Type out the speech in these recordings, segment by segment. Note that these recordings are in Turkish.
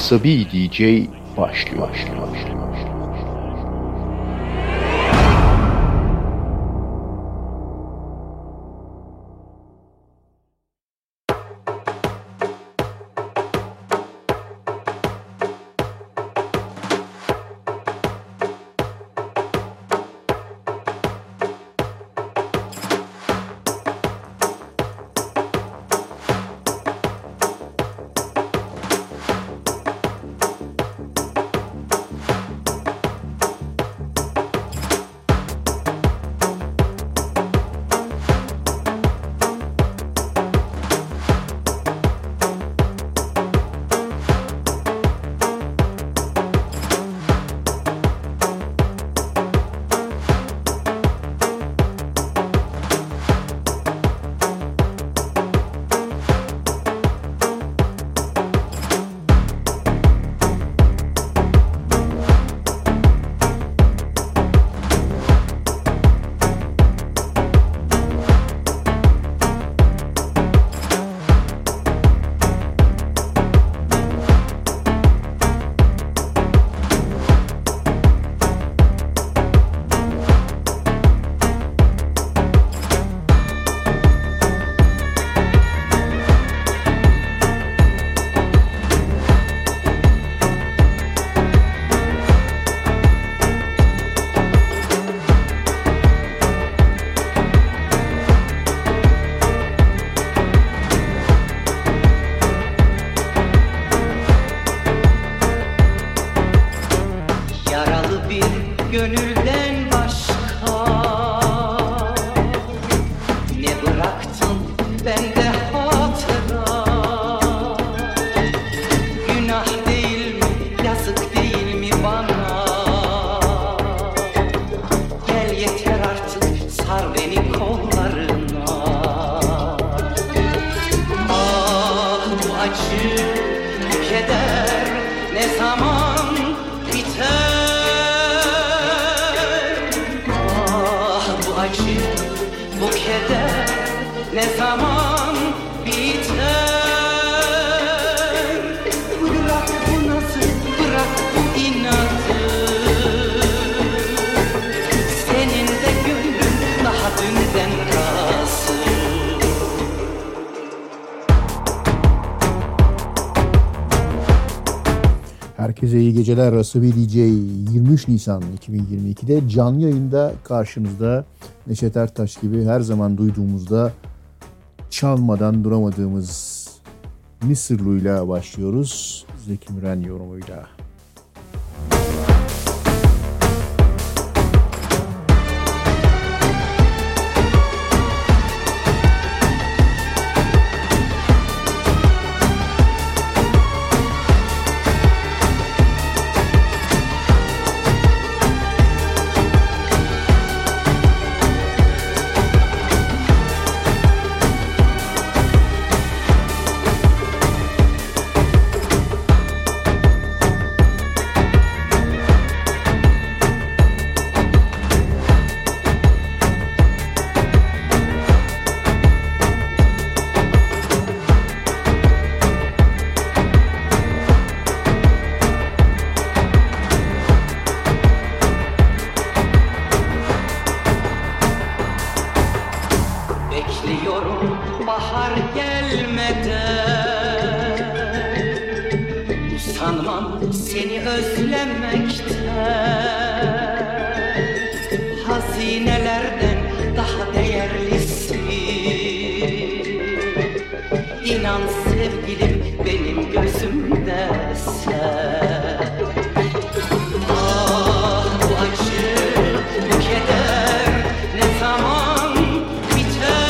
AsabiDJ başlıyor. AsabiDJ 23 Nisan 2022'de canlı yayında karşınızda. Neşet Ertaş gibi her zaman duyduğumuzda çalmadan duramadığımız Mısırlı'yla başlıyoruz. Zeki Müren yorumuyla. Acı, bu keder ne zaman biter?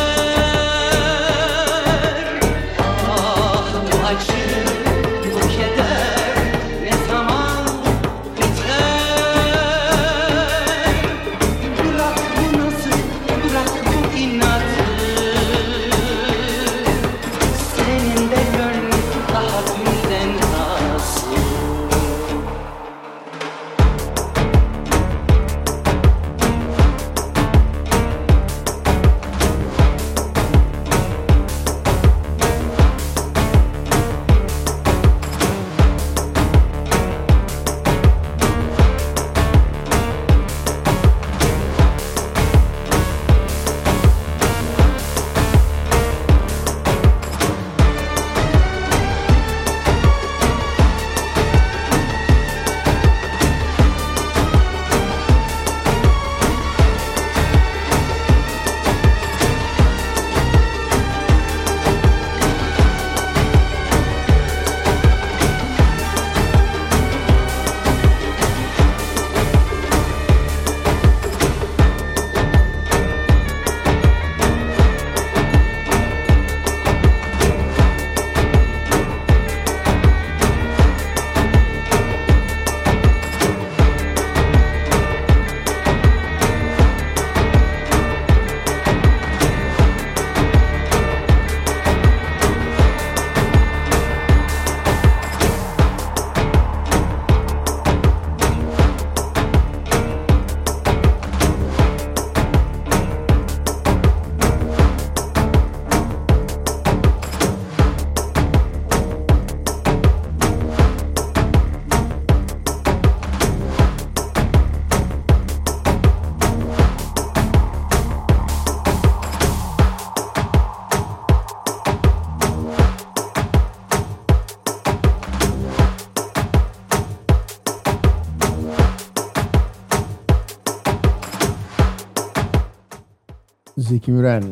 Zeki Müren,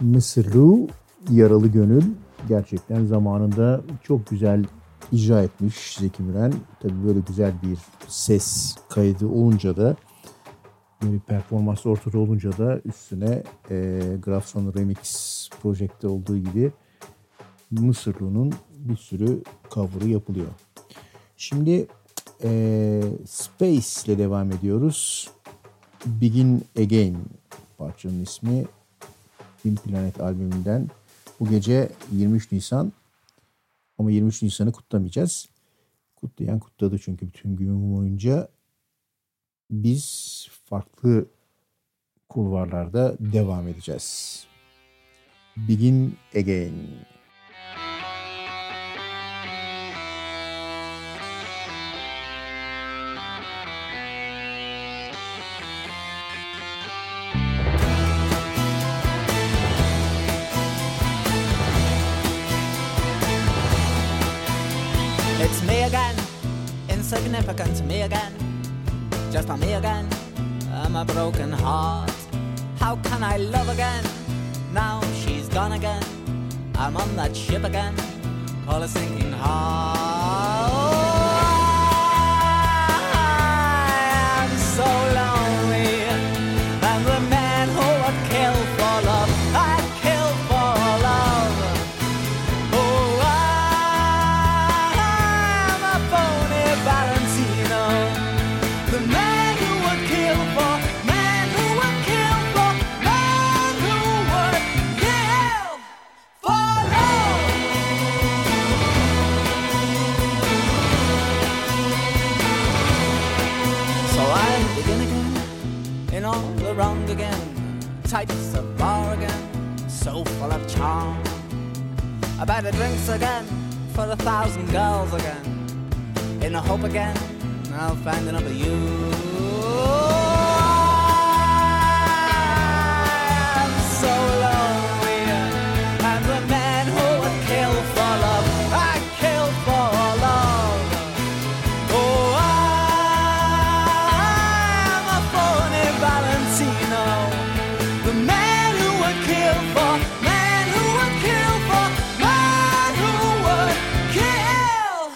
Mısırlı Yaralı Gönül. Gerçekten zamanında çok güzel icra etmiş Zeki Müren. Tabii böyle güzel bir ses kaydı olunca da, böyle bir performans ortada olunca da üstüne Grafman Remix projekte olduğu gibi Mısırlı'nın bir sürü cover'ı yapılıyor. Şimdi Space ile devam ediyoruz. Begin Again parçanın ismi. Bin Planet albümünden. Bu gece 23 Nisan ama 23 Nisan'ı kutlamayacağız. Kutlayan kutladı çünkü bütün gün boyunca biz farklı kulvarlarda devam edeceğiz. Begin Again. Significant to me again, just on me again. I'm a broken heart. How can I love again? Now she's gone again. I'm on that ship again. Call a sinking heart. Oh, I'm so lonely. I'm the man who would kill for love. I'd kill for love. Oh, I'm a phony battery. Wrong again, types of bar again, so full of charm. I buy the drinks again, for 1,000 girls again. In the hope again, I'll find another you. I'm so lonely, I'm the man who would kill for love. I'd kill for love. Oh, I'm a phony Valentino, the man who would kill for, man who would kill for, man who would kill for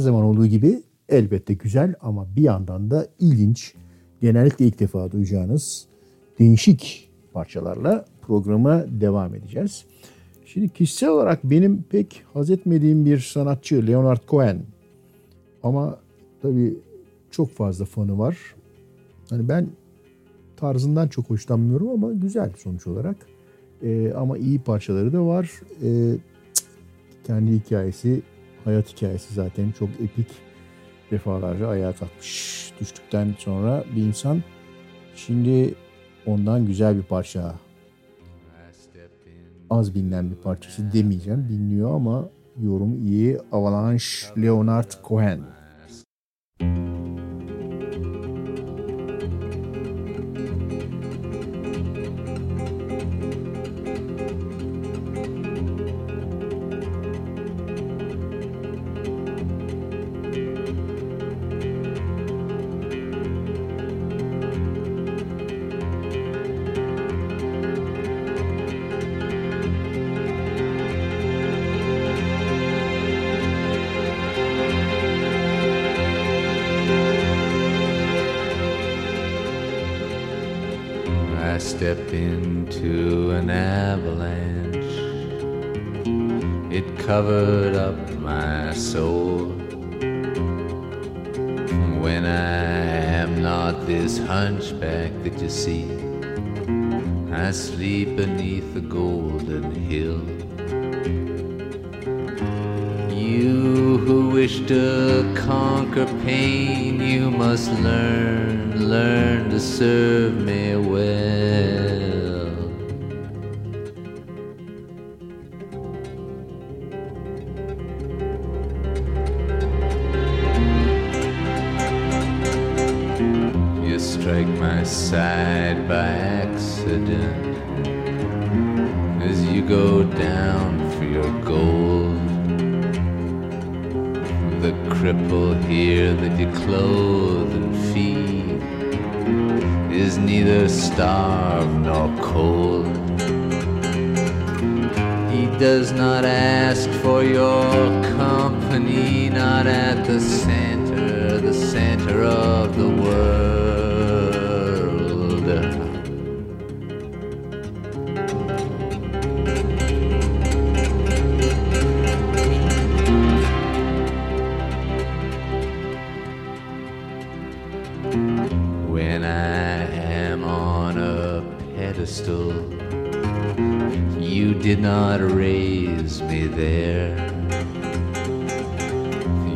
zaman olduğu gibi elbette güzel ama bir yandan da ilginç, genellikle ilk defa duyacağınız değişik parçalarla programa devam edeceğiz. Şimdi kişisel olarak benim pek haz etmediğim bir sanatçı Leonard Cohen, ama tabii çok fazla fanı var. Hani ben tarzından çok hoşlanmıyorum ama güzel sonuç olarak. Ama iyi parçaları da var. Kendi hikayesi, hayat hikayesi zaten çok epik, defalarca ayağa kalkmış. Düştükten sonra bir insan, şimdi ondan güzel bir parça, az bilinen bir parçası demeyeceğim, biliniyor ama yorum iyi. Avalanche, Leonard Cohen. step into an avalanche. It covered up my soul. When I am not this hunchback that you see, I sleep beneath the golden hill. You who wish to conquer pain, you must learn to serve me well. You strike my side by accident as you go down for your goal. The cripple here that you clothe and feed is neither starved nor cold. He does not ask for your company, not at the center of the world. You did not raise me there.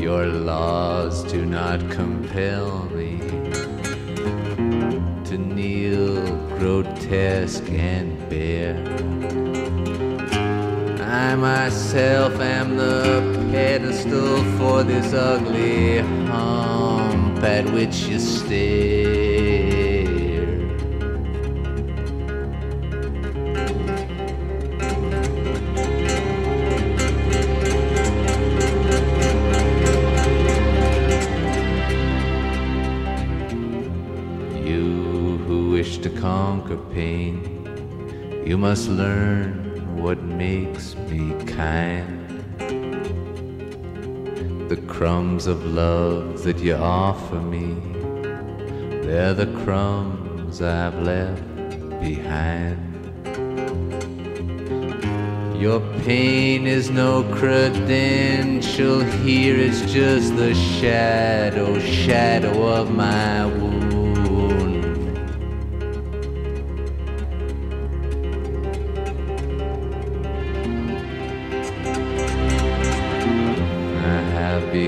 Your laws do not compel me to kneel grotesque and bare. I myself am the pedestal for this ugly hump at which you stare. To conquer pain, you must learn what makes me kind. The crumbs of love that you offer me, they're the crumbs I've left behind. Your pain is no credential here, it's just the shadow of my wound.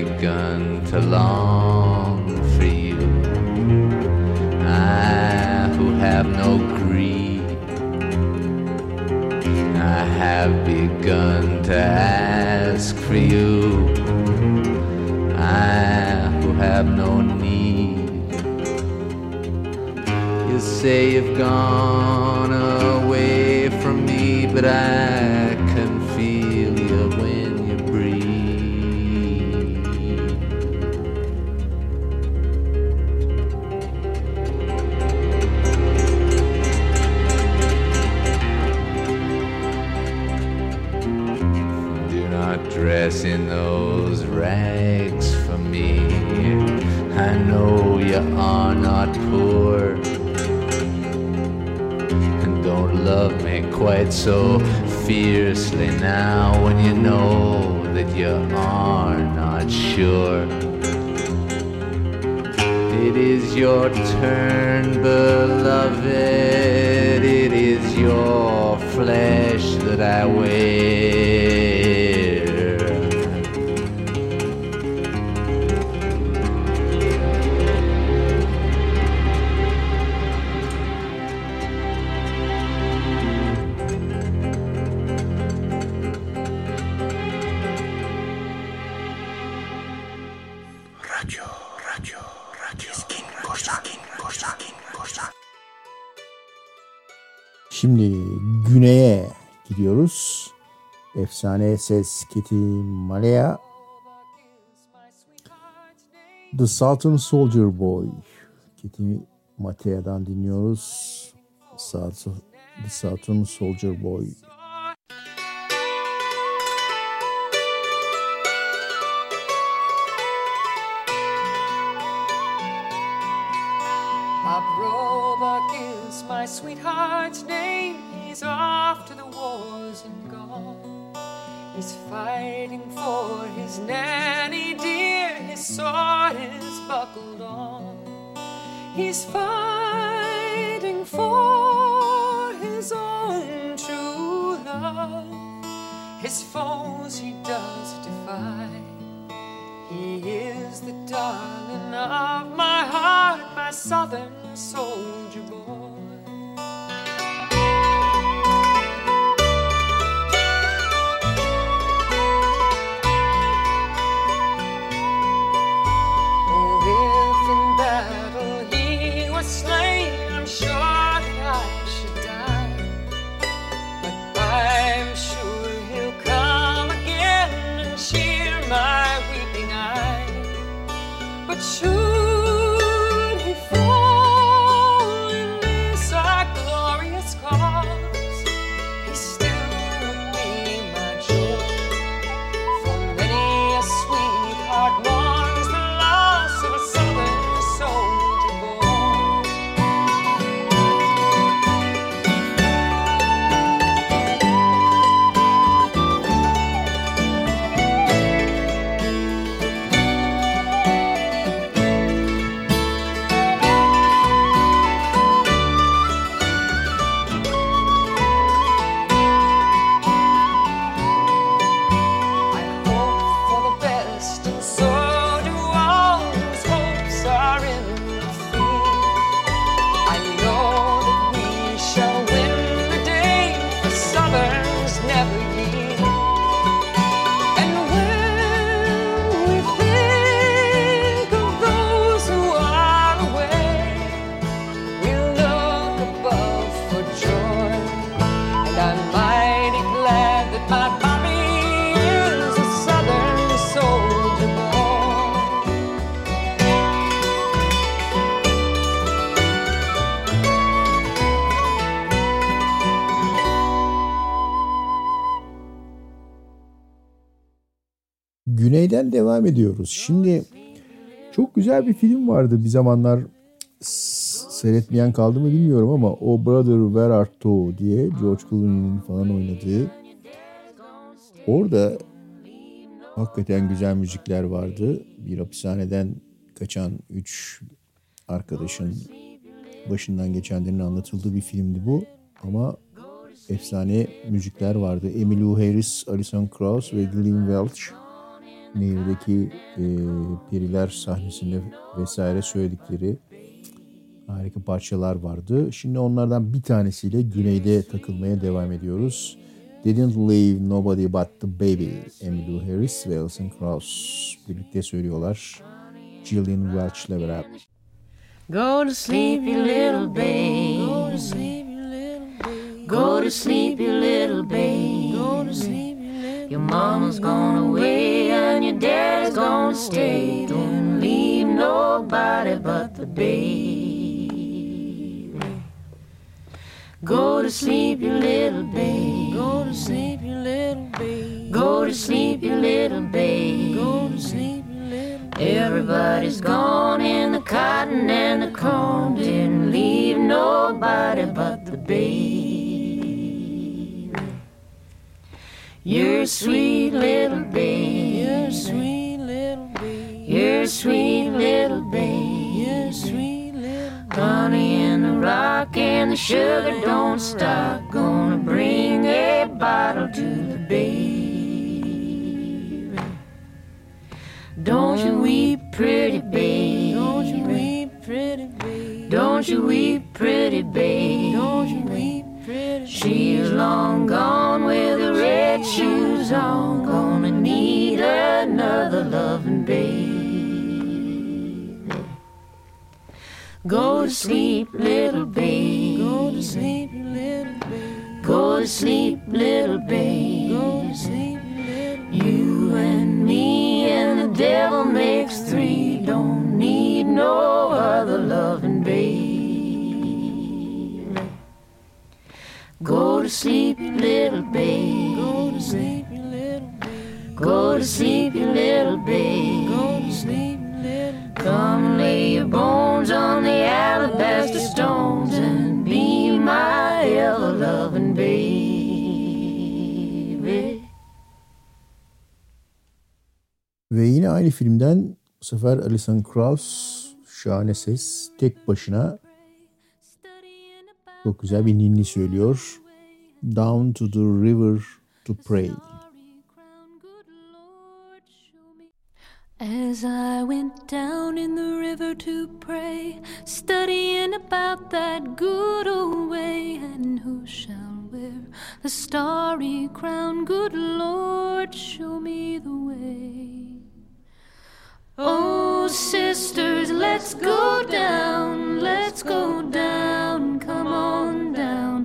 Begun to long for you, I who have no greed. I have begun to ask for you, I who have no need. You say you've gone away from me, but I can feel you when you breathe. Dress in those rags for me, I know you are not poor, and don't love me quite so fiercely now when you know that you are not sure. It is your turn, beloved, it is your flesh that I wear. Şimdi güneye gidiyoruz. Efsane ses Kathy Mattea, The Southern Soldier Boy. Kathy Mattea'dan dinliyoruz. The Southern Soldier Boy. My sweetheart's isn't gone. He's fighting for his nanny dear. His sword is buckled on. He's fighting for his own true love. His foes he does defy. He is the darling of my heart, my southern soldier boy. Should he fall in this our glorious cause, he still would be my joy. For many a sweetheart mourns the loss of a southern soldier Güneyden devam ediyoruz. Şimdi çok güzel bir film vardı bir zamanlar, seyretmeyen kaldı mı bilmiyorum ama O Brother Where Art Thou diye George Clooney'nin falan oynadığı. Orada hakikaten güzel müzikler vardı. Bir hapishaneden kaçan üç arkadaşın başından geçenlerin anlatıldığı bir filmdi bu ama efsane müzikler vardı. Emmylou Harris, Alison Krauss ve Gillian Welch Nehir'deki periler sahnesinde vesaire söyledikleri harika parçalar vardı. Şimdi onlardan bir tanesiyle güneyde takılmaya devam ediyoruz. Didn't Leave Nobody But The Baby, Emmylou Harris ve Alison Krauss birlikte söylüyorlar. Gillian Welch'le beraber. Go to sleep you little baby. Go to sleep you little baby. Go to sleep you little baby. Go to sleep. Your mama's gone away and your dad's gonna stay. Don't leave nobody but the baby. Go to sleep, you little baby. Go to sleep, you little baby. Go to sleep, you little baby. Go to sleep, you little baby. Everybody's gone in the cotton and the corn. Didn't leave nobody but the baby. You're sweet little baby, you're sweet little baby, you're sweet little baby, you're sweet little baby. Honey in the rock and the sugar don't stop. Gonna bring a bottle to the baby. Don't you weep, pretty baby. Don't you weep, pretty baby. Don't you weep, pretty baby. Don't you weep. She's long gone with the red shoes on. Gonna need another loving baby. Go to sleep, little baby. Go to sleep, little baby. Go to sleep, little baby. Go to sleep, little baby. You and me and the devil makes three. Don't need no other loving baby. Go to sleep, you little baby. Go to sleep, you little baby. Go to sleep, you little baby. Go to sleep, little. Come lay your bones on the alabaster stones and be my ever loving baby. Ve yine aynı filmden bu sefer Alison Krauss, şahane ses, tek başına çok güzel bir ninni söylüyor. Down to the river to pray. As I went down in the river to pray, studying about that good old way, and who shall wear the starry crown? Good Lord, show me the way. Oh, sisters, let's go down, let's go down, come on down.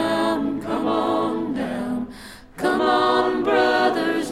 come on down. Come on, brothers,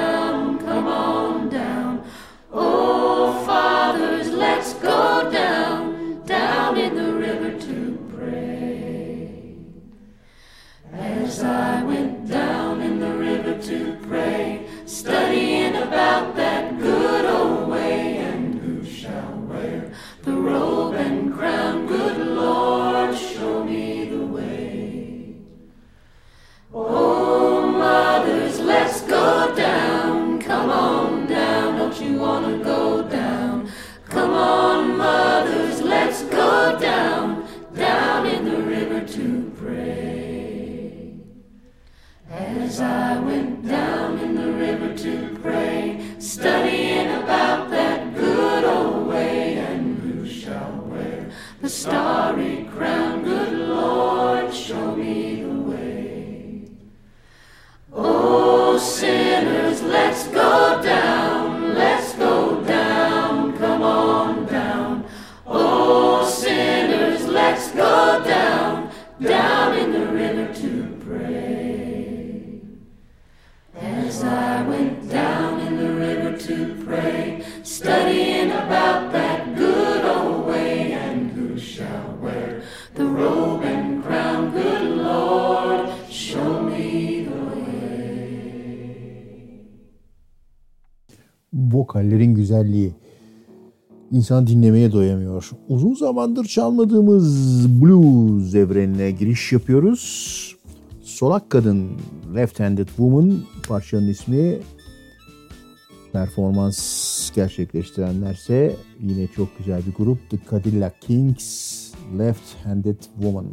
come on down. Oh, fathers, let's go down, down in the river to As I went down in the river to pray, studying about that good old way, and who shall wear the robe and crown? Good Lord, show me the way. Oh, mothers, let's go down, come on down, don't you wanna go down? Come on, mothers, let's go down, down in the river to pray. As I went down in the river to pray, studying about that good old way, and who shall wear the starry crown? Good Lord, show me the way. Oh, sinners, let's go down, come on down. Oh, sinners, let's go down, down in the river to pray. As I went down in the river to pray, studying about that good old way, and who shall wear the robe and crown? Good Lord, show me the way. Vokallerin güzelliği. İnsan dinlemeye doyamıyor. Uzun zamandır çalmadığımız blues evrenine giriş yapıyoruz. Solak kadın, Left-Handed Woman parçanın ismi. Performans gerçekleştirenlerse yine çok güzel bir grup. The Cadillac Kings, Left-Handed Woman.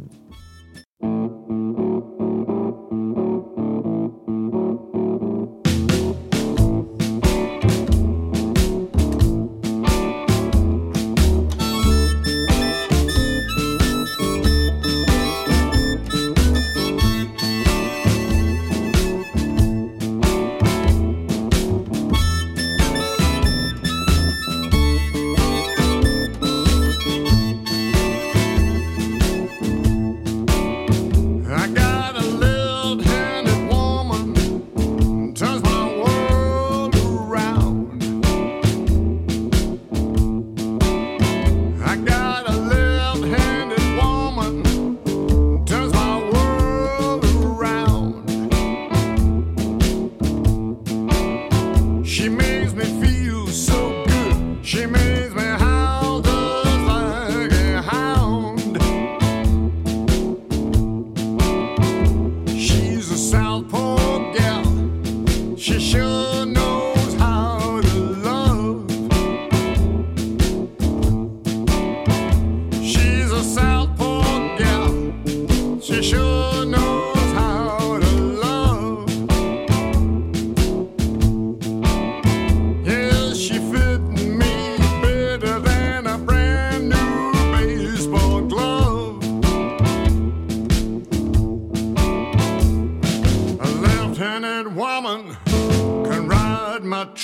She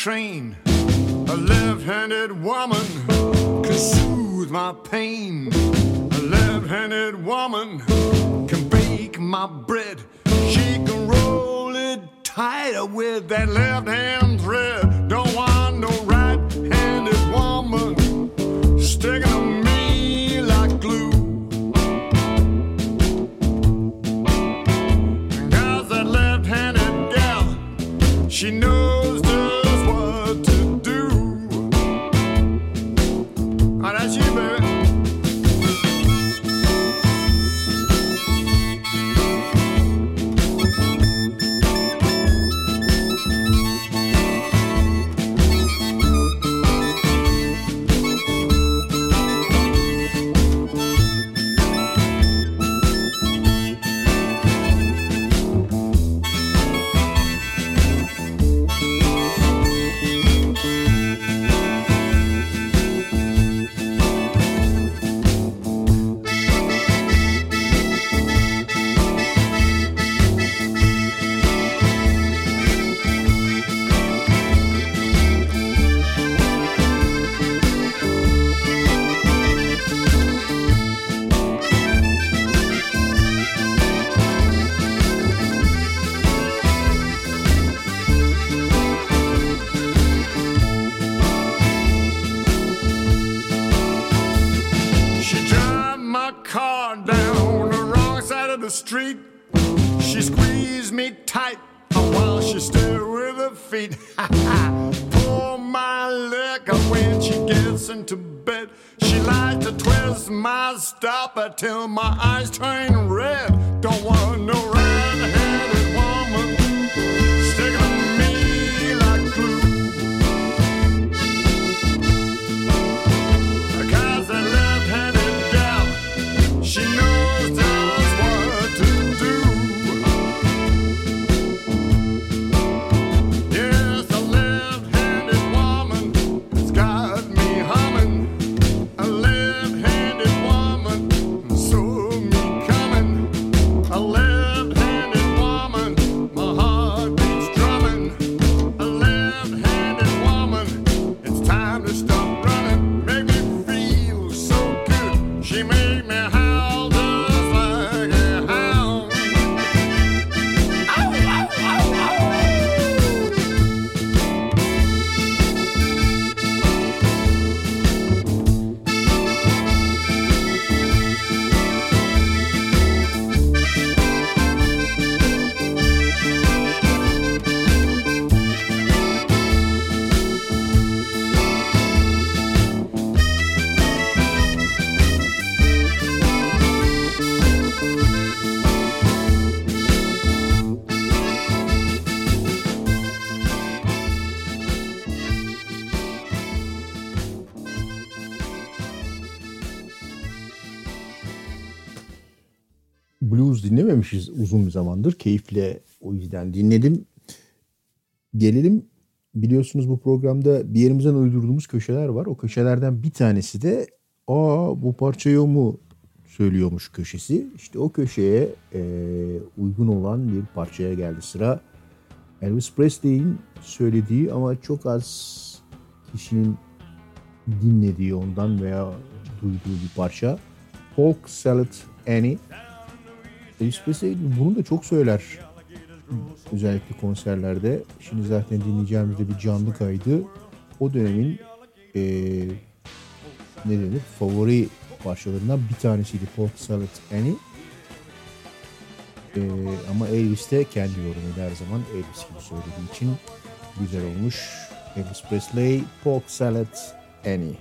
train. A left-handed woman can soothe my pain. A left-handed woman can bake my bread. She can roll it tighter with that left-hand thread. Don't want no right-handed woman sticking to me like glue. Cause that left-handed gal, she knows just what to do. Oh, that's you, baby. Street. She squeezed me tight while she stood with her feet. Pour my liquor when she gets into bed. She likes to twist my stopper till my eyes turn red. Don't want no red-handed woman sticking to me like glue. Cause that left-handed gal, she knows that. Dinlememişiz uzun bir zamandır. Keyifle o yüzden dinledim. Gelelim, biliyorsunuz bu programda bir yerimizden uydurduğumuz köşeler var. O köşelerden bir tanesi de "Aa, bu parçayı o mu söylüyormuş" köşesi. İşte o köşeye uygun olan bir parçaya geldi sıra. Elvis Presley'in söylediği ama çok az kişinin dinlediği ondan veya duyduğu bir parça. Polk Salad Annie. Elvis Presley bunu da çok söyler. Özellikle konserlerde. Şimdi zaten dinleyeceğimiz de bir canlı kaydı. O dönemin favori parçalarından bir tanesiydi Polk Salad Annie. Ama Elvis de kendi yorumuyla her zaman Elvis gibi söylediği için güzel olmuş. Elvis Presley, Polk Salad Annie.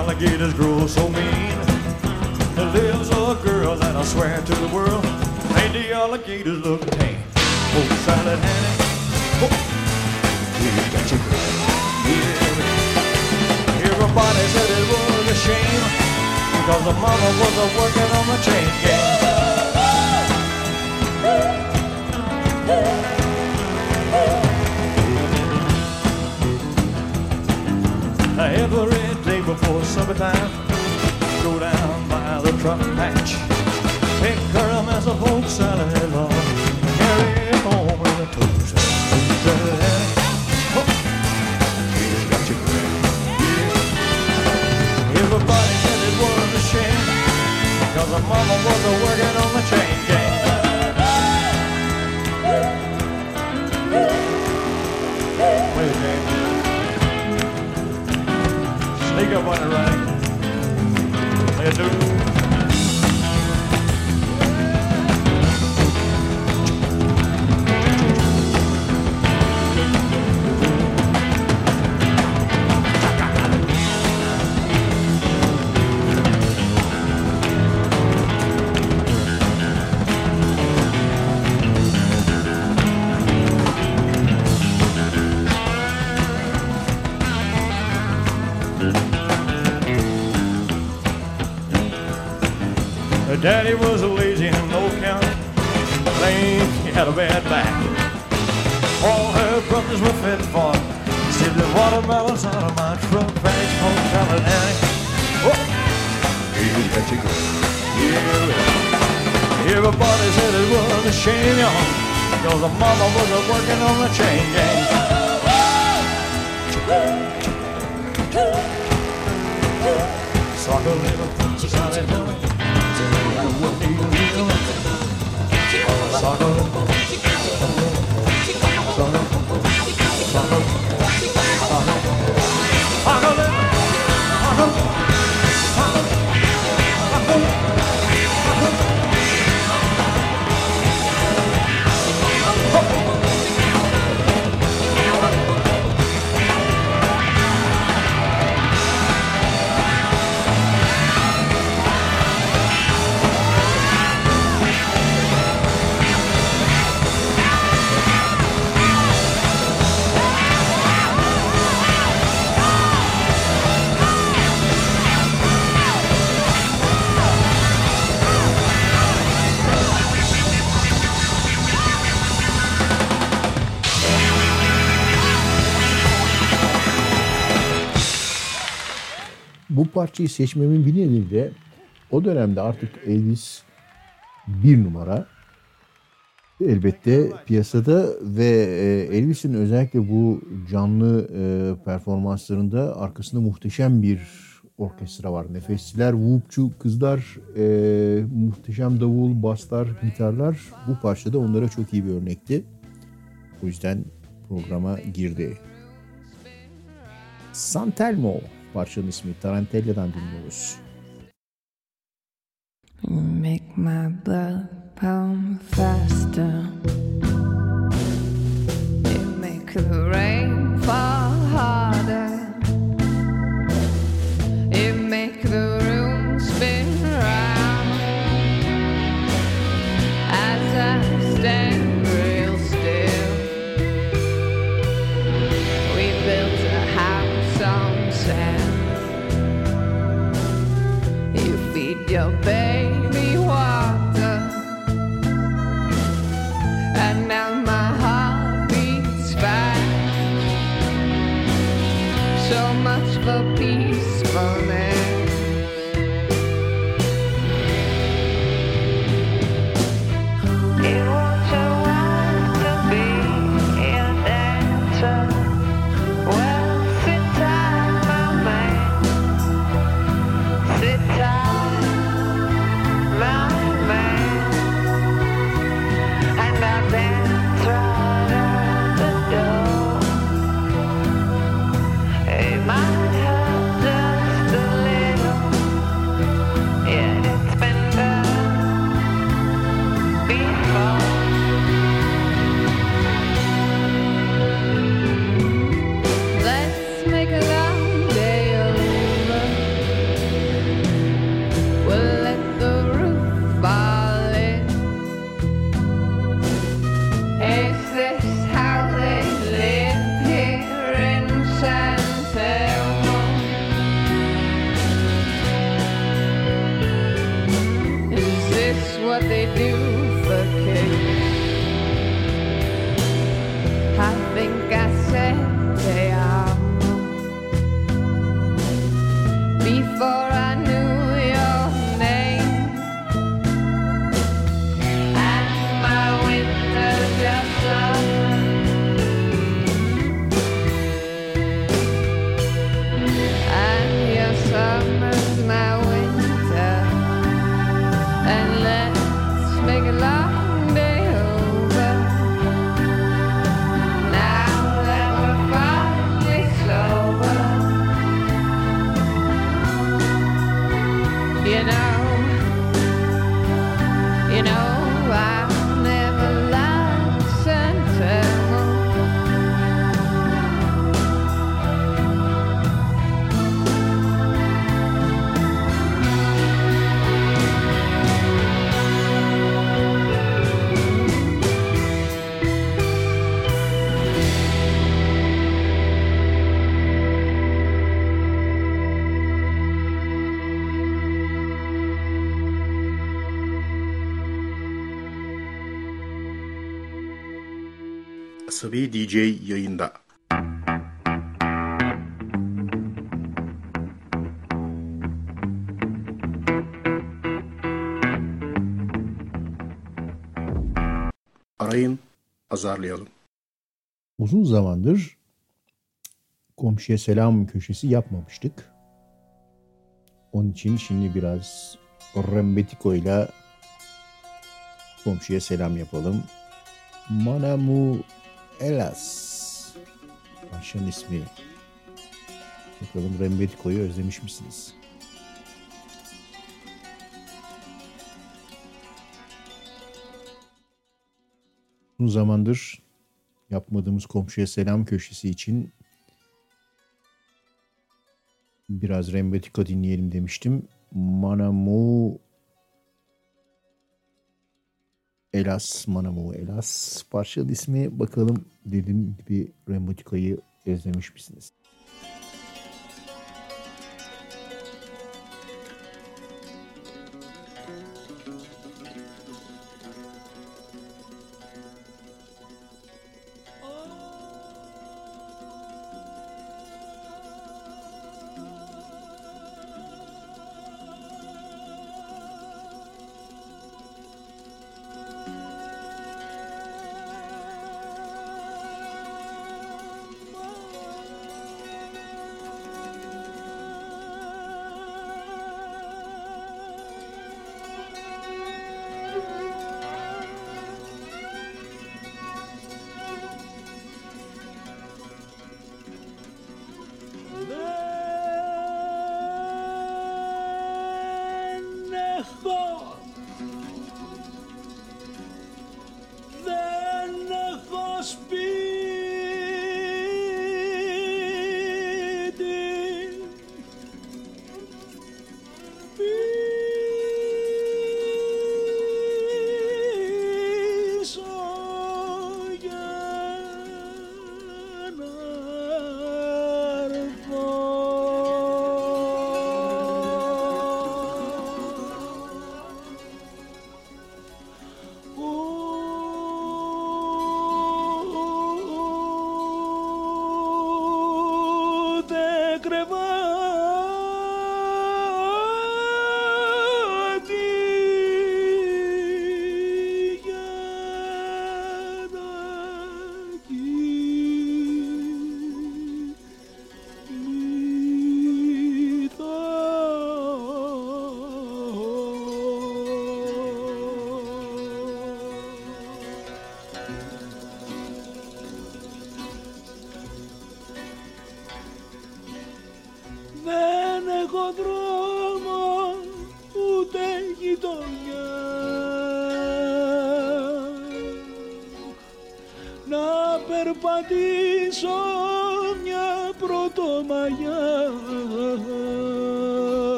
Alligators grow so mean. There lives a girl that I swear to the world made the alligators look tame. Polk Salad Annie, oh, you got your girl, yeah. Everybody said it was a shame because the mama was a working on the chain gang. every time. Go down by the truck patch, pick her up as a Polk salad log, carry it home in a Polk salad Annie. She's got you great. Everybody said it was a shame, 'cause her mama was a working on the chain gang. Wait a minute. Sneak up on it, Ronnie. Let's do it. Daddy was a lazy and no count, claimed he had a bad back. All her brothers were fed for, sipping watermelons out of my truck bag. Polk Salad Annie, oh, he's got you good, yeah. Everybody said it was a shame, y'all, 'cause the mama wasn't working on the chain gang. Sock a little princess out of nowhere. Bu parçayı seçmemin bir nedeni de o dönemde artık Elvis bir numara elbette piyasada ve Elvis'in özellikle bu canlı performanslarında arkasında muhteşem bir orkestra var. Nefesçiler, whoopçu kızlar, muhteşem davul, baslar, gitarlar bu parçada onlara çok iyi bir örnekti. O yüzden programa girdi. San Telmo. Parçanın ismi Tarantella'dan dinliyoruz. Make my blood pound faster. You make the rain fall harder. You make the room spin round. As I stand. You feed your baby water. Asabi DJ yayında. Arayın, azarlayalım. Uzun zamandır komşuya selam köşesi yapmamıştık. Onun için şimdi biraz Rembetiko ile komşuya selam yapalım. Manamu Elas. Başının ismi. Bakalım Rembetiko'yu özlemiş misiniz? Uzun zamandır yapmadığımız komşuya selam köşesi için biraz Rembetiko dinleyelim demiştim. Manamu Elas, Manamu Elas parçanın ismi. Bakalım dediğim gibi Rembetiko'yu özlemiş misiniz?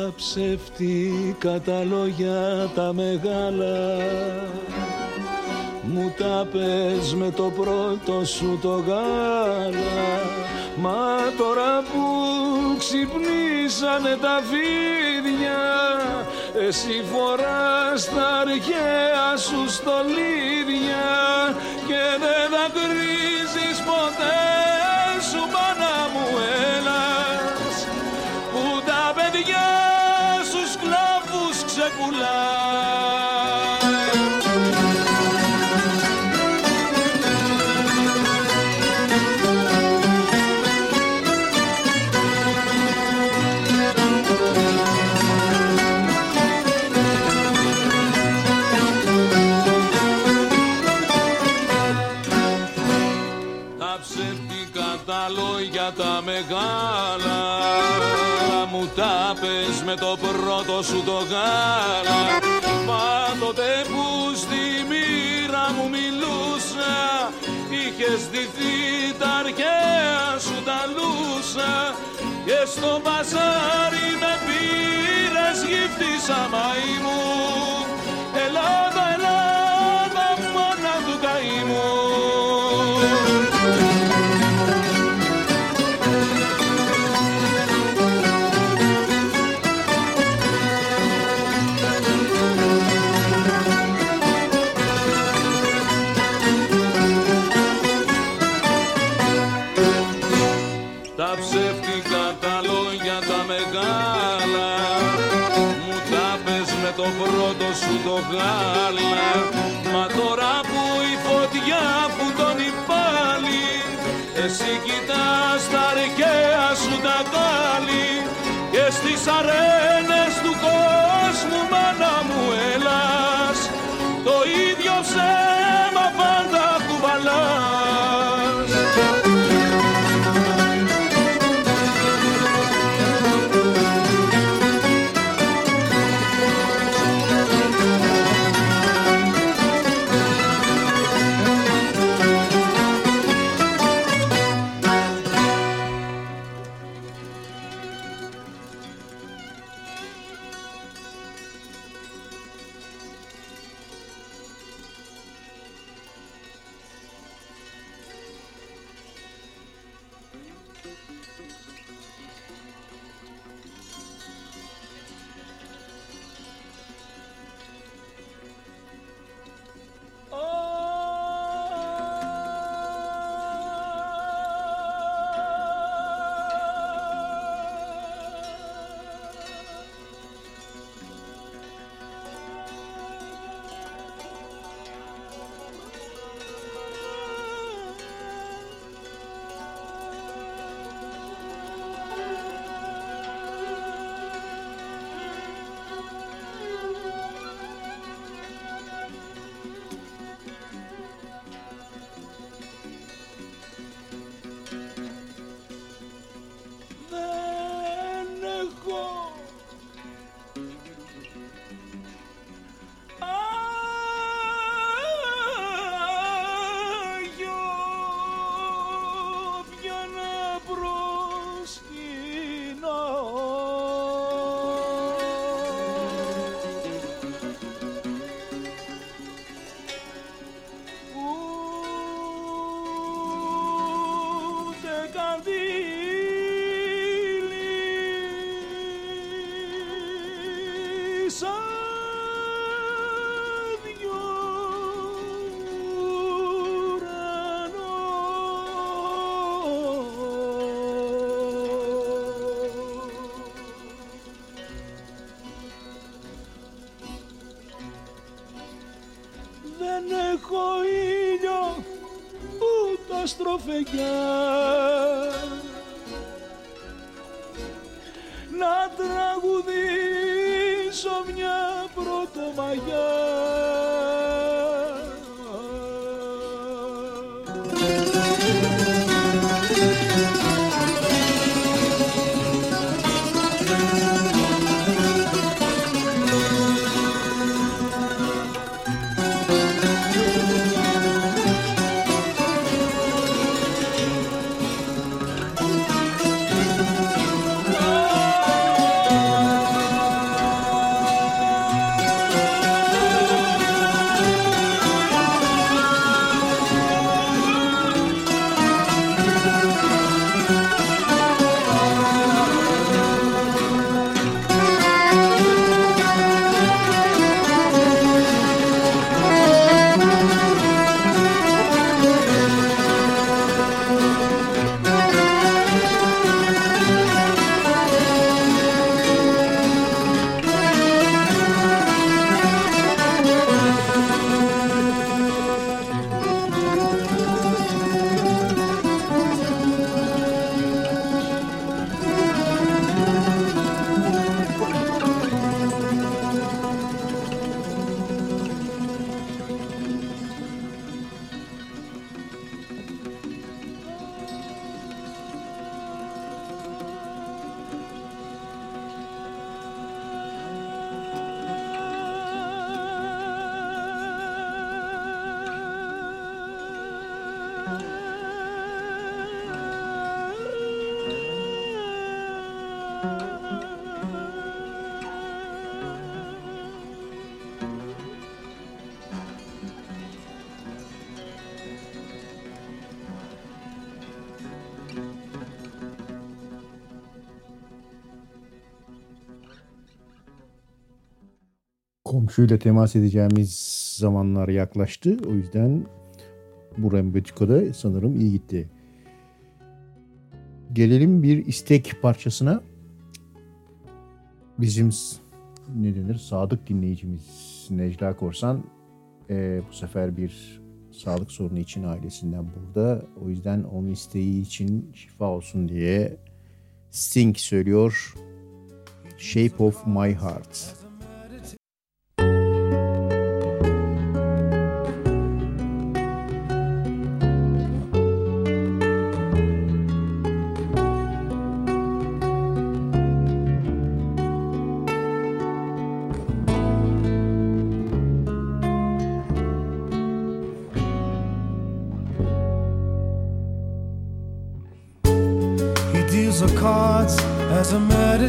Τα ψεύτικα τα λόγια τα μεγάλα μου τα πες με το πρώτο σου το γάλα. Μα τώρα που ξυπνήσανε τα φίδια εσύ φοράς τα αρχαία σου στολίδια και δεν θα κρίζεις ποτέ σου μάνα μου έλας που τα παιδιά σου σκλάβους ξεκουλάς. Τα μεγάλα μου τα πες με το πρώτο σου το γάλα. Πάντοτε που στη μοίρα μου μιλούσα είχες ντυθεί τα αρχαία σου τα λούσα και στο μπαζάρι με πήρες γύφτησα μαϊμού. Ελλάδα, Ελλάδα, μάνα του καημού. το πρώτο σου το γάλα. Μα τώρα που η φωτιά φουντώνει πάλι, εσύ κοιτάς τα αρχαία σου τα κάλλη. Και στις αρένες του κόσμου μάνα μου έλας, το ίδιο ψέμα πάντα κουβαλάς. Να τραγουδήσω μια πρωτομαγιά. Komşuyla temas edeceğimiz zamanlar yaklaştı. O yüzden bu Rembetiko'da sanırım iyi gitti. Gelelim bir istek parçasına. Bizim ne denir, sadık dinleyicimiz Necla Korsan bu sefer bir sağlık sorunu için ailesinden burada. O yüzden onun isteği için şifa olsun diye Sting söylüyor Shape of My Heart. As a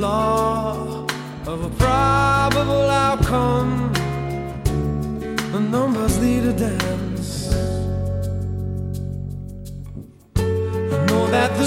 Law of a probable outcome, the numbers lead a dance. I know that the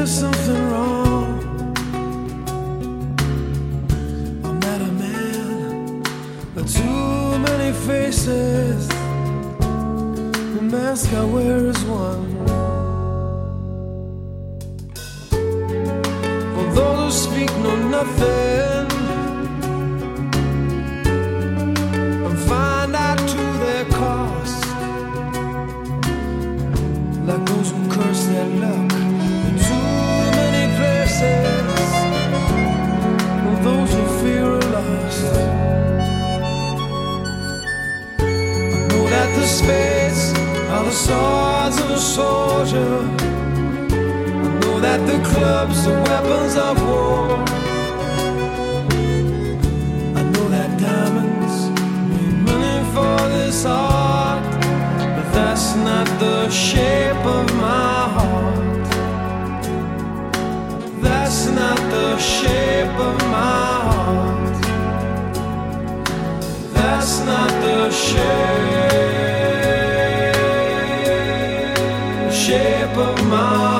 There's something wrong. I'm not a man with too many faces. The mask I wear is one. For those who speak know nothing and find out to their cost, like those who curse their luck. Of those who fear are lost. I know that the spades are the swords of a soldier. I know that the clubs are weapons of war. I know that diamonds mean money for this art, but that's not the shape of my heart. That's not the shape of my heart. That's not the shape of my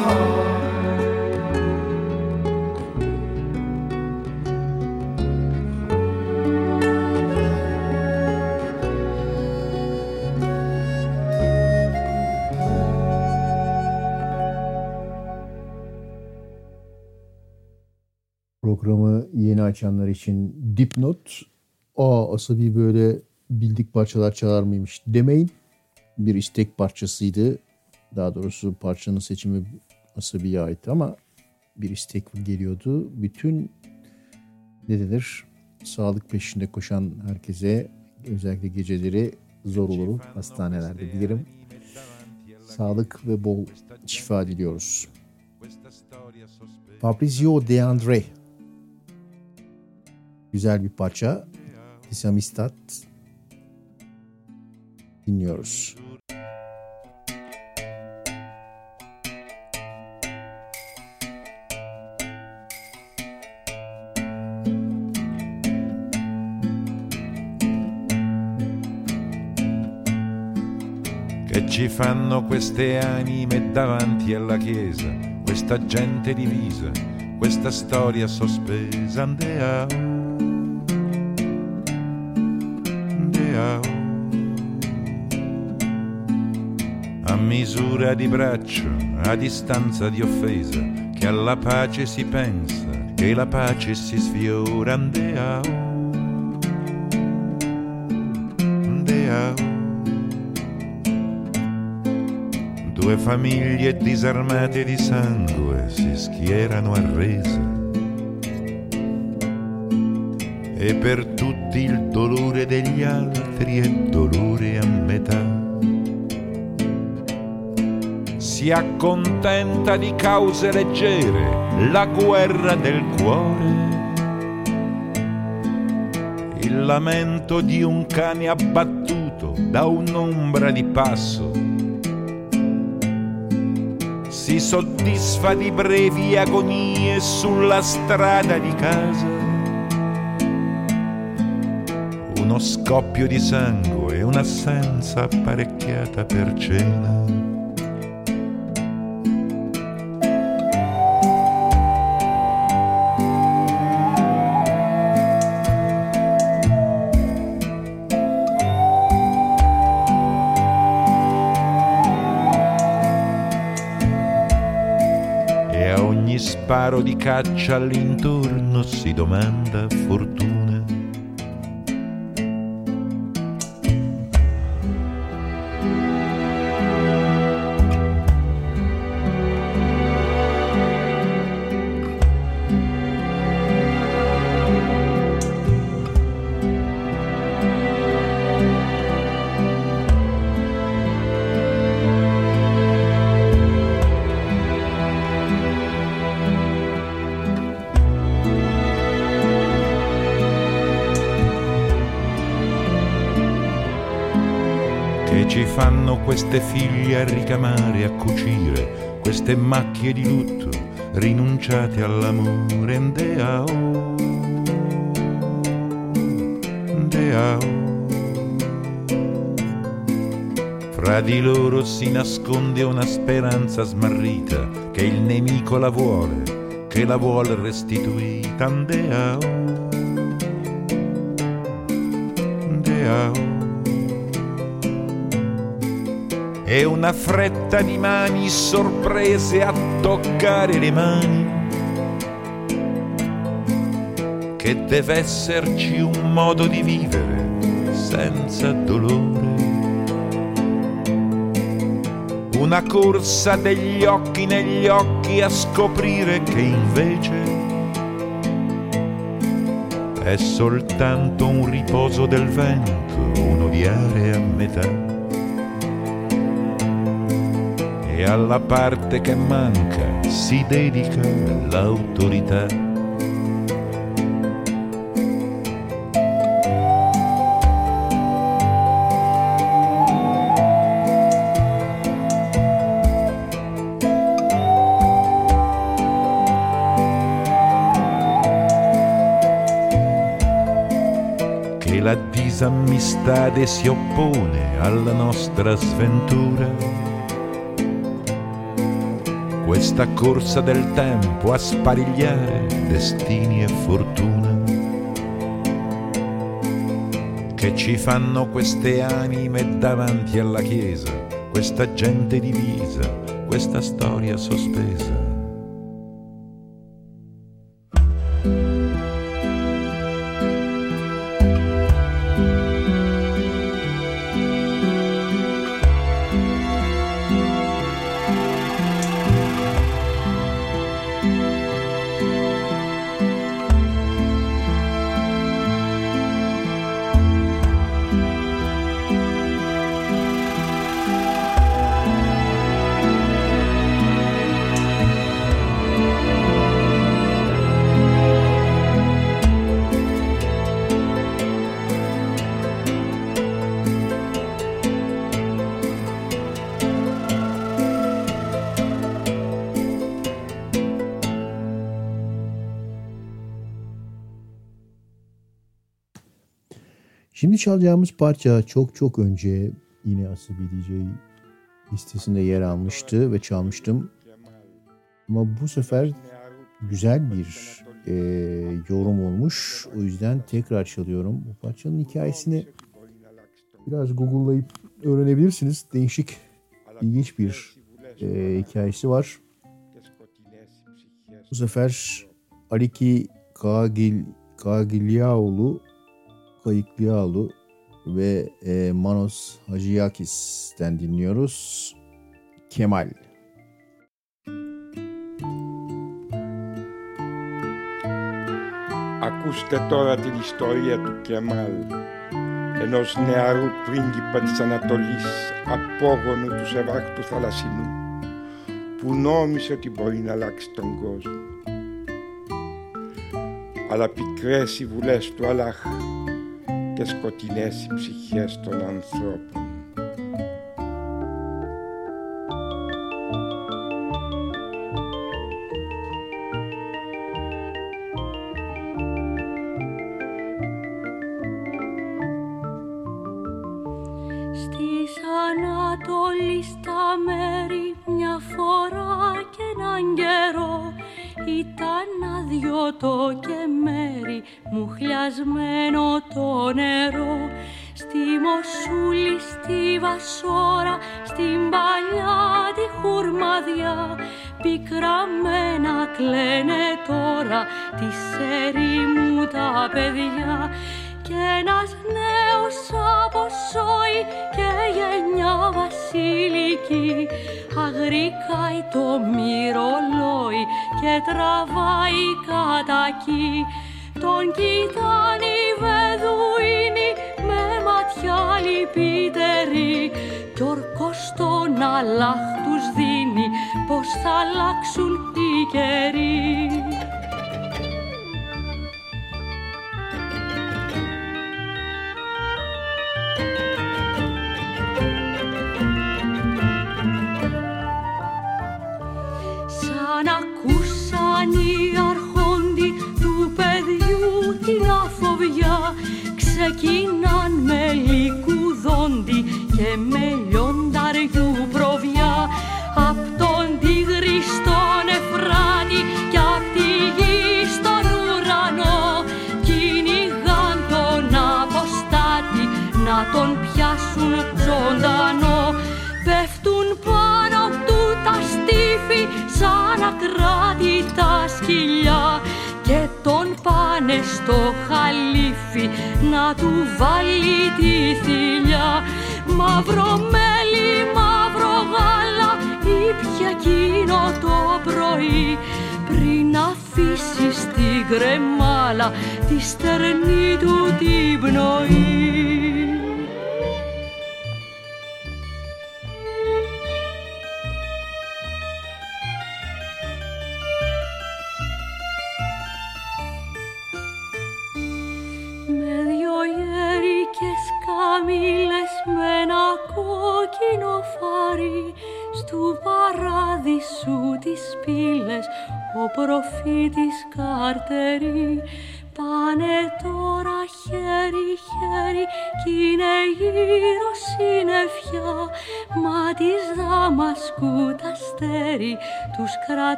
programı yeni açanlar için dipnot. Asabi böyle bildik parçalar çalar mıymış demeyin. Bir istek parçasıydı. Daha doğrusu parçanın seçimi Asabi'ye aitti ama bir istek geliyordu. Bütün ne denir? Sağlık peşinde koşan herkese, özellikle geceleri zor olur hastanelerde dilerim. Sağlık ve bol şifa diliyoruz. Fabrizio De André. Güzel bir parça. Hisamistat. Dinliyoruz. Ci fanno queste anime davanti alla chiesa, questa gente divisa, questa storia sospesa. Andeao, andeao, a misura di braccio, a distanza di offesa, che alla pace si pensa, che la pace si sfiora. Andeao, andeao. Due famiglie disarmate di sangue si schierano a resa e per tutti il dolore degli altri è dolore a metà. Si accontenta di cause leggere, la guerra del cuore, il lamento di un cane abbattuto da un'ombra di passo. Si soddisfa di brevi agonie sulla strada di casa. Uno scoppio di sangue e un'assenza apparecchiata per cena. Sparo di caccia all'intorno si domanda fortuna. Queste figlie a ricamare, a cucire, queste macchie di lutto, rinunciate all'amore. Ndeao, ndeao. Fra di loro si nasconde una speranza smarrita, che il nemico la vuole, che la vuole restituita. Ndeao, ndeao. E una fretta di mani sorprese a toccare le mani, che deve esserci un modo di vivere senza dolore. Una corsa degli occhi negli occhi a scoprire che invece è soltanto un riposo del vento, un odiare a metà. E alla parte che manca si dedica l'autorità. Che la disammistade si oppone alla nostra sventura. Questa corsa del tempo a sparigliare destini e fortuna. Che ci fanno queste anime davanti alla chiesa, questa gente divisa, questa storia sospesa. Şimdi çalacağımız parça çok önce yine AsabiDJ listesinde yer almıştı ve çalmıştım. Ama bu sefer güzel bir yorum olmuş. O yüzden tekrar çalıyorum. Bu parçanın hikayesini biraz Google'layıp öğrenebilirsiniz. Değişik, ilginç bir hikayesi var. Bu sefer Aliki Kagialoglou ve Mános Chatzidákis'ten dinliyoruz. Kemal. Ακούστε τώρα την ιστορία του Κεμάλ, ενός νεαρού πρίγκιπα της Ανατολής, απόγονου του Σεβάκ του Θαλασσινού, που νόμισε ότι μπορεί να αλλάξει τον κόσμο. Αλλά πικρές οι βουλές του Αλλάχ και σκοτεινές οι ψυχές των ανθρώπων.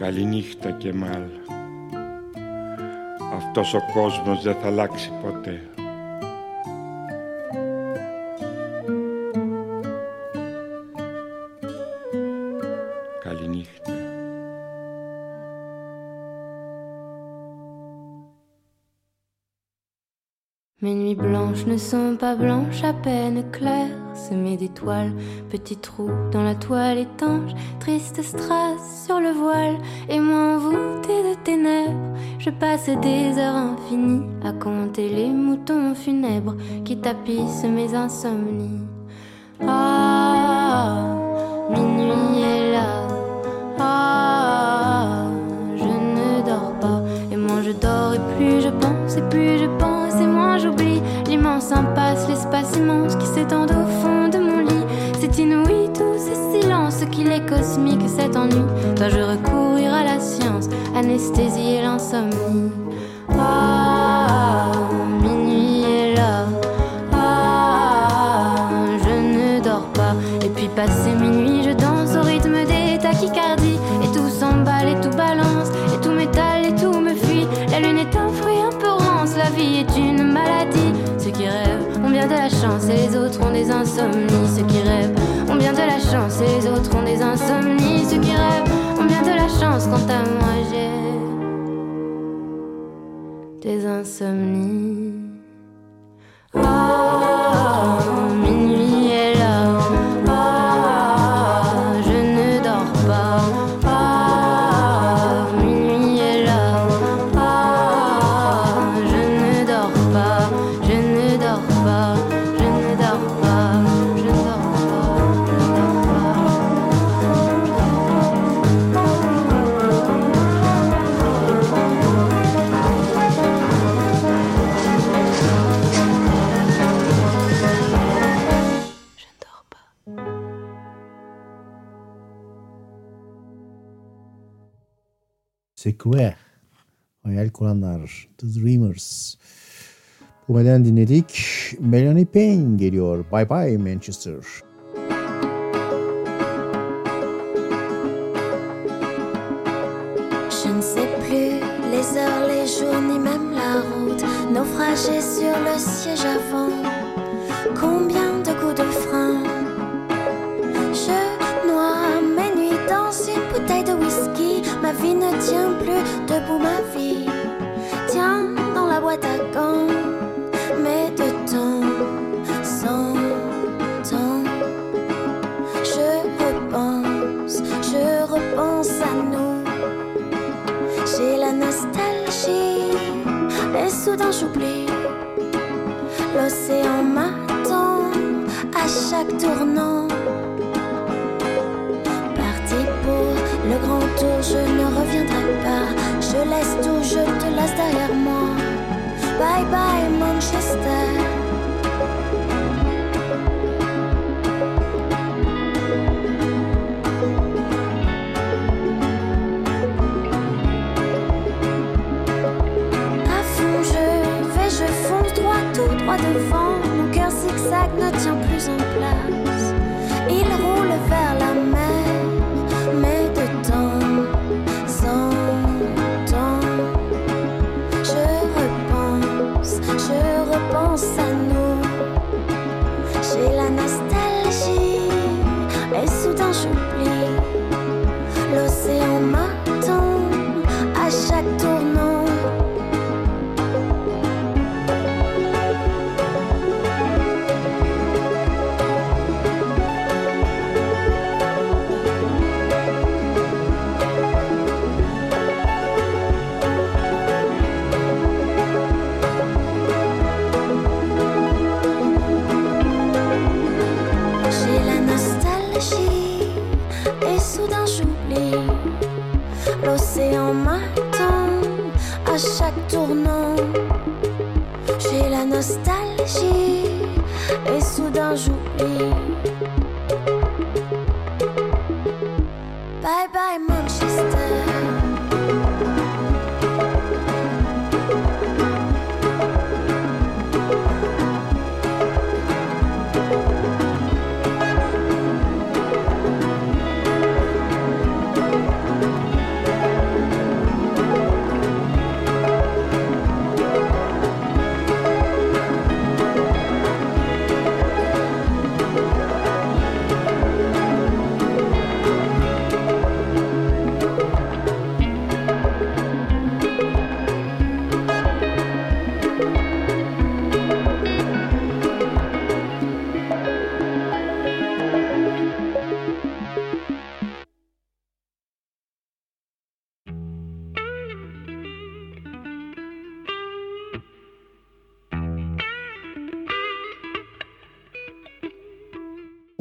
Καληνύχτα Κεμάλ. Αυτός ο κόσμος δεν θα αλλάξει ποτέ. Καληνύχτα. Mes nuits blanches ne sont pas blanches, à peine claires, semées d'étoiles, petits trous dans la toile étanche, triste strass sur le voile, et moi envoûtée de ténèbres, je passe des heures infinies à compter les moutons funèbres qui tapissent mes insomnies. Ah, minuit est là, ah, je ne dors pas, et moi je dors et plus je pense, et plus je pense. Et moi j'oublie l'immense impasse, l'espace immense qui s'étend au fond de mon lit. C'est inouï tout ce silence, qu'il est cosmique cet ennui. Dois-je recourir à la science, anesthésier l'insomnie. Ah, minuit est là, ah, je ne dors pas. Et puis passé minuit je danse au rythme des tachycardies. Et tout s'emballe et tout balance, et tout m'étale et tout me fuit. La lune est un fruit un peu rance, la vie est une maladie. Ceux qui rêvent ont bien de la chance et les autres ont des insomnies. Ceux qui rêvent ont bien de la chance et les autres ont des insomnies. Ceux qui rêvent ont bien de la chance, quant à moi j'ai des insomnies. Ah, minuit est là, ah, je ne dors pas. Sekue, hayal kuranlar, The Dreamers. Bu melodiden dinledik. Mélanie Pain geliyor. Bye Bye Manchester. Je ne sais plus les heures, les jours, ni même la route. Naufragé sur le siège avant. Combien de coups de frein. Je noie mes nuits dans une bouteille de whisky. Ma vie ne tient plus debout, ma vie tient dans la boîte à gants. Mais de temps en temps, je repense à nous. J'ai la nostalgie et soudain j'oublie. L'océan m'attend à chaque tournant. Le grand tour, je ne reviendrai pas. Je laisse tout, je te laisse derrière moi. Bye bye Manchester. À fond, je vais, je fonce droit, tout droit devant. Mon cœur zigzag ne tient plus en place. Il roule vers la mer. Mais de temps en temps, je repense à nous. J'ai la nostalgie et soudain j'oublie. L'océan m'attend à chaque tournant. L'océan m'attend à chaque tournant. J'ai la nostalgie et soudain j'oublie. Bye bye Manchester.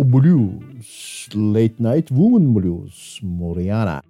Blues, Late Night Woman Blues, Moriana.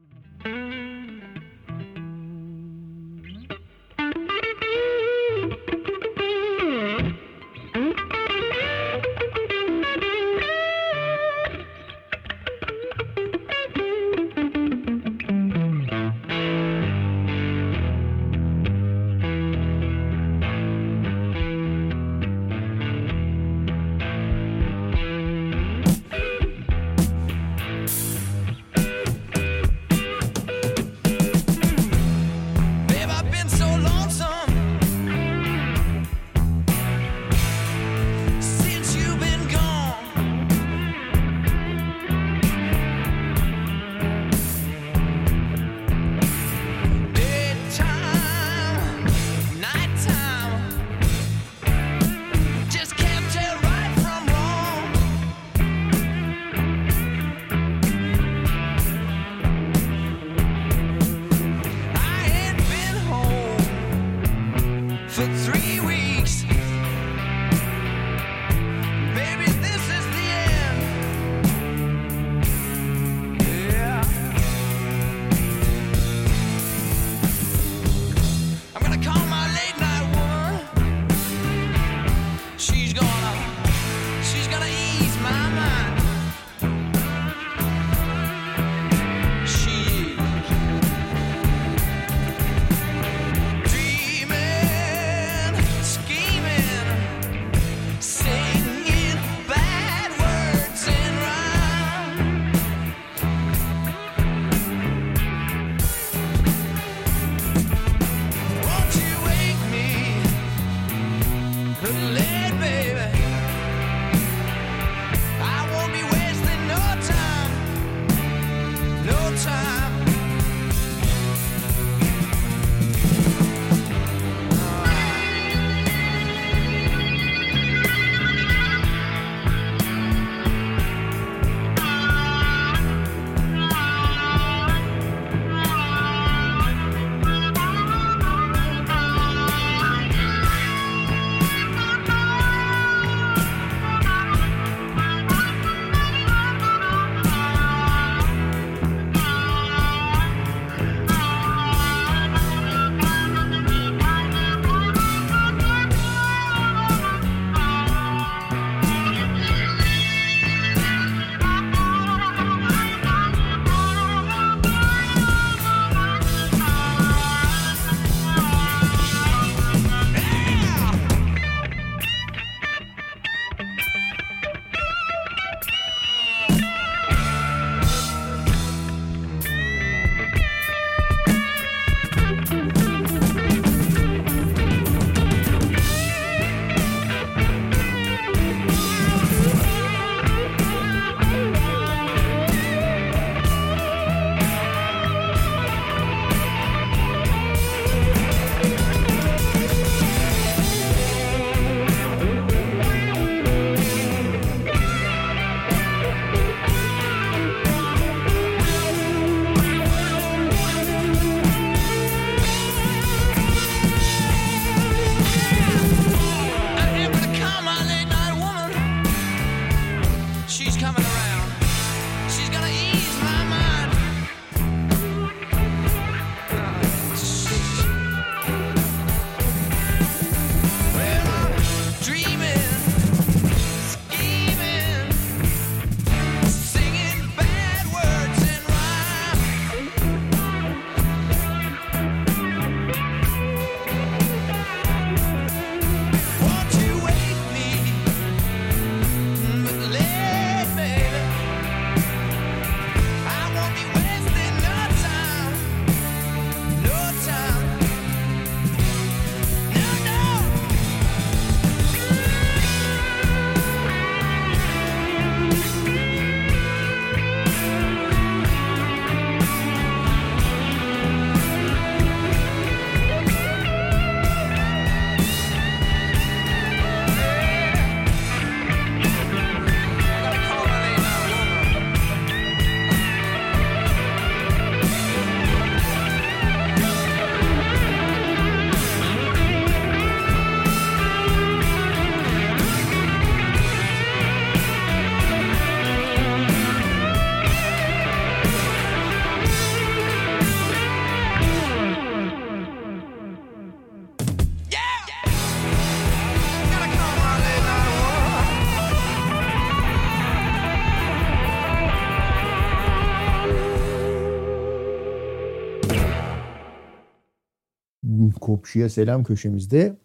Kopşu'ya selam köşemizde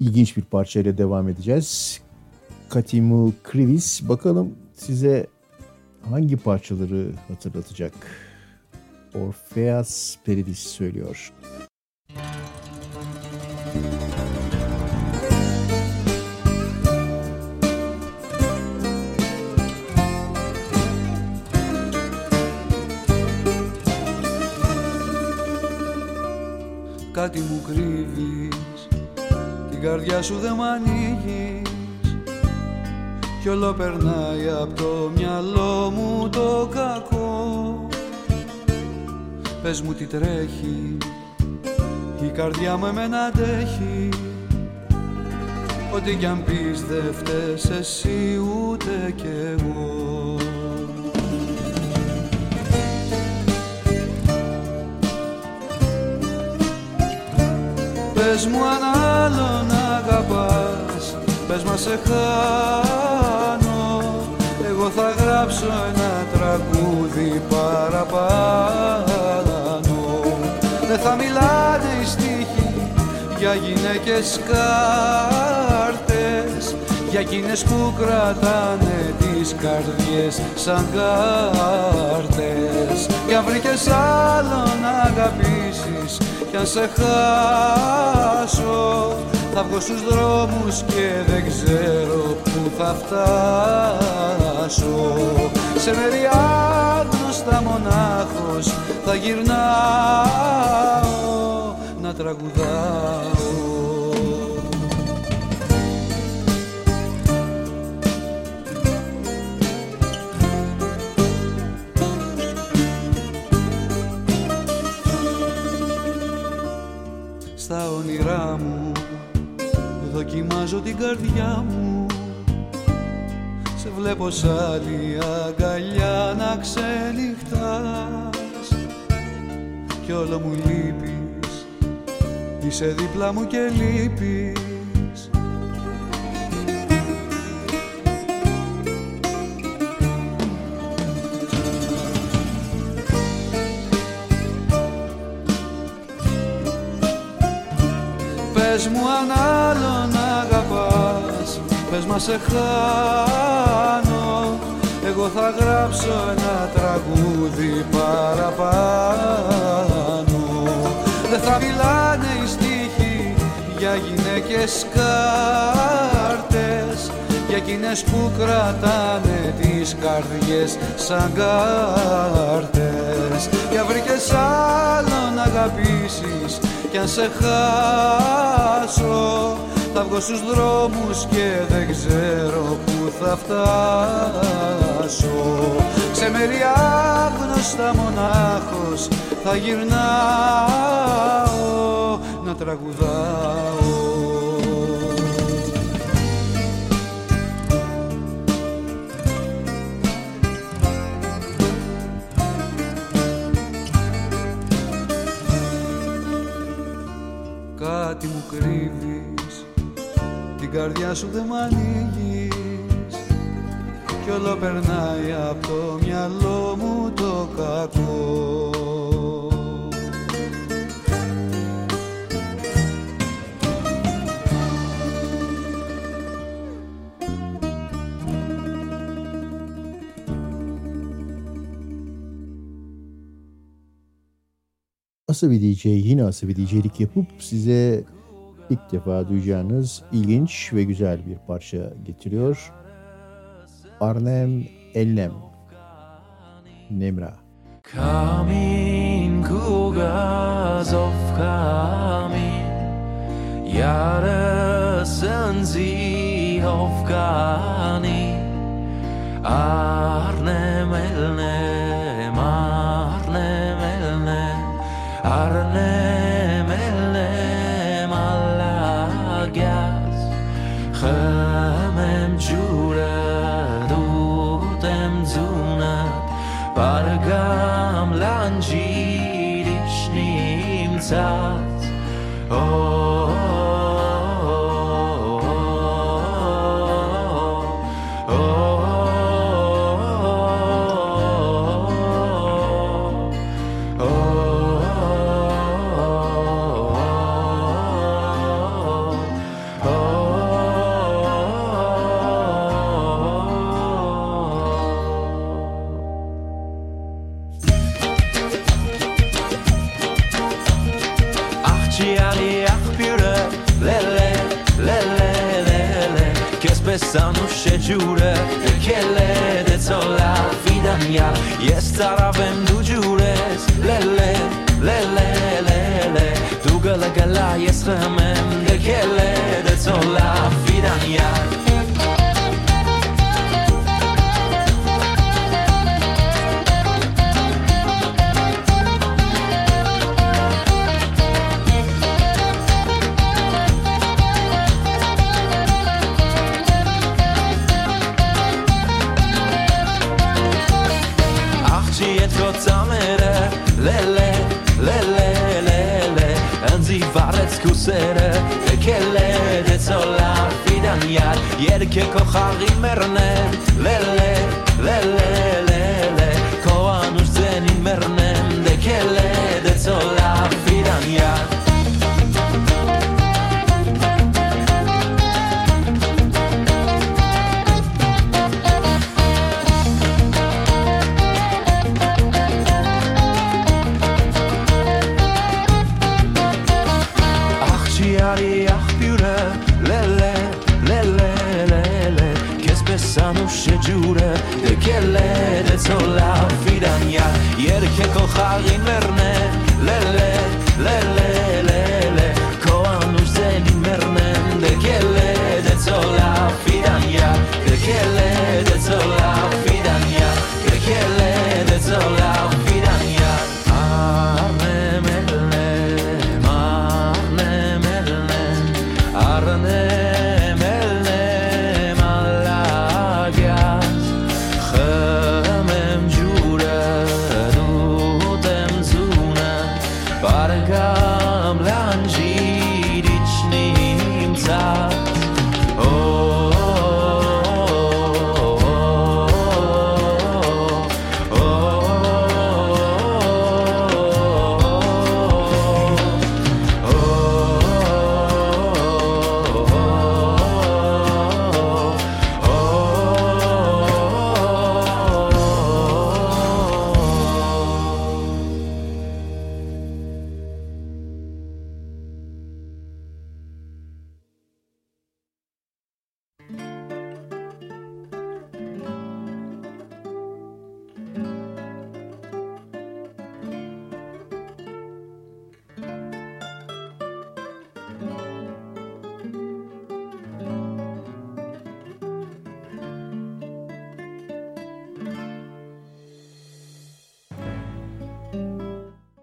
ilginç bir parçayla devam edeceğiz. Katimu Krivis, bakalım size hangi parçaları hatırlatacak? Orfeas Peridis söylüyor. Κάτι μου κρύβεις, την καρδιά σου δε μ' ανοίγεις κι όλο περνάει απ' το μυαλό μου το κακό. Πες μου τι τρέχει, η καρδιά μου εμένα αντέχει. Ό,τι κι αν πεις δε φταίς εσύ ούτε κι εγώ. Πες μου αν άλλον αγαπάς, πες μα σε χάνω. Εγώ θα γράψω ένα τραγούδι παραπάνω. Δεν θα μιλάνε οι στίχοι για γυναίκες κάρτες, για εκείνες που κρατάνε τις καρδιές σαν κάρτες. Κι αν βρήκες άλλον αγαπήσεις, κι αν σε χάσω, θα βγω στους δρόμους και δεν ξέρω που θα φτάσω. Σε μέρη άγνωστα μονάχος θα γυρνάω να τραγουδάω. Στα όνειρά μου δοκιμάζω την καρδιά μου, σε βλέπω σ' άλλη αγκαλιά να ξενυχτάς κι όλο μου λείπεις, είσαι δίπλα μου και λείπεις. Πες μου αν άλλον αγαπάς, πες μα σε χάνω. Εγώ θα γράψω ένα τραγούδι παραπάνω. Δεν θα μιλάνε οι στίχοι για γυναίκες κάρτες, για εκείνες που κρατάνε τις καρδιές σαν κάρτες. Για βρήκες άλλον αγαπήσεις, κι αν σε χάσω, θα βγω στους δρόμους και δεν ξέρω που θα φτάσω. Σε μέρη άγνωστα μονάχος θα γυρνάω να τραγουδάω. Κάτι μου κρύβεις, την καρδιά σου δεν μ' ανοίγεις κι όλο περνάει από το μυαλό μου το κακό. AsabiDJ yine AsabiDJ'lik yapıp size ilk defa duyacağınız ilginç ve güzel bir parça getiriyor. Arnem Elnem Nemra. Kamin kugaz auf Kamin, yarasın sie auf Gani, Arnem Elnem, Arnem Elnem. Arnem elem alla gaz, Chemem jurad utem zunat, Bargam lanjir ish nimtzat. stanno scegiure che le dezzola vita mia e starà vendu giure le tu gala gala yes ramem de che le dezzola vita mia. כוכרים מרנם ללה ללה ללה כואנו זנים מרנם דקלה דצולה פידניה.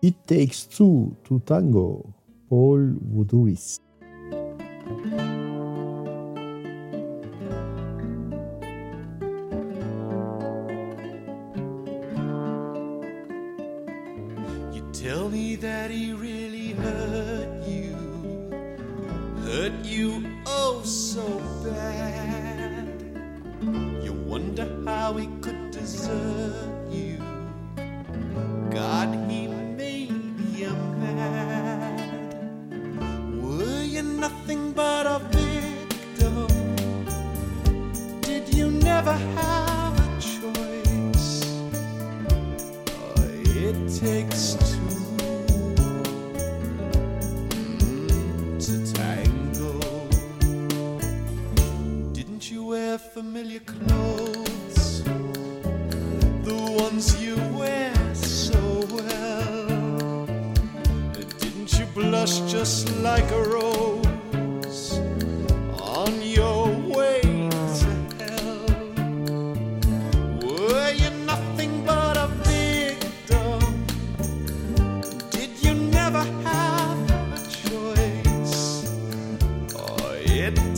It Takes Two to Tango, Paul Voudouris. You tell me that he really hurt you oh so bad. You wonder how he could desert you. God, he nothing but a victim. Did you never have a choice? Oh, it takes two to tango. Didn't you wear familiar clothes? The ones you wear so well. Didn't you blush just like a rose?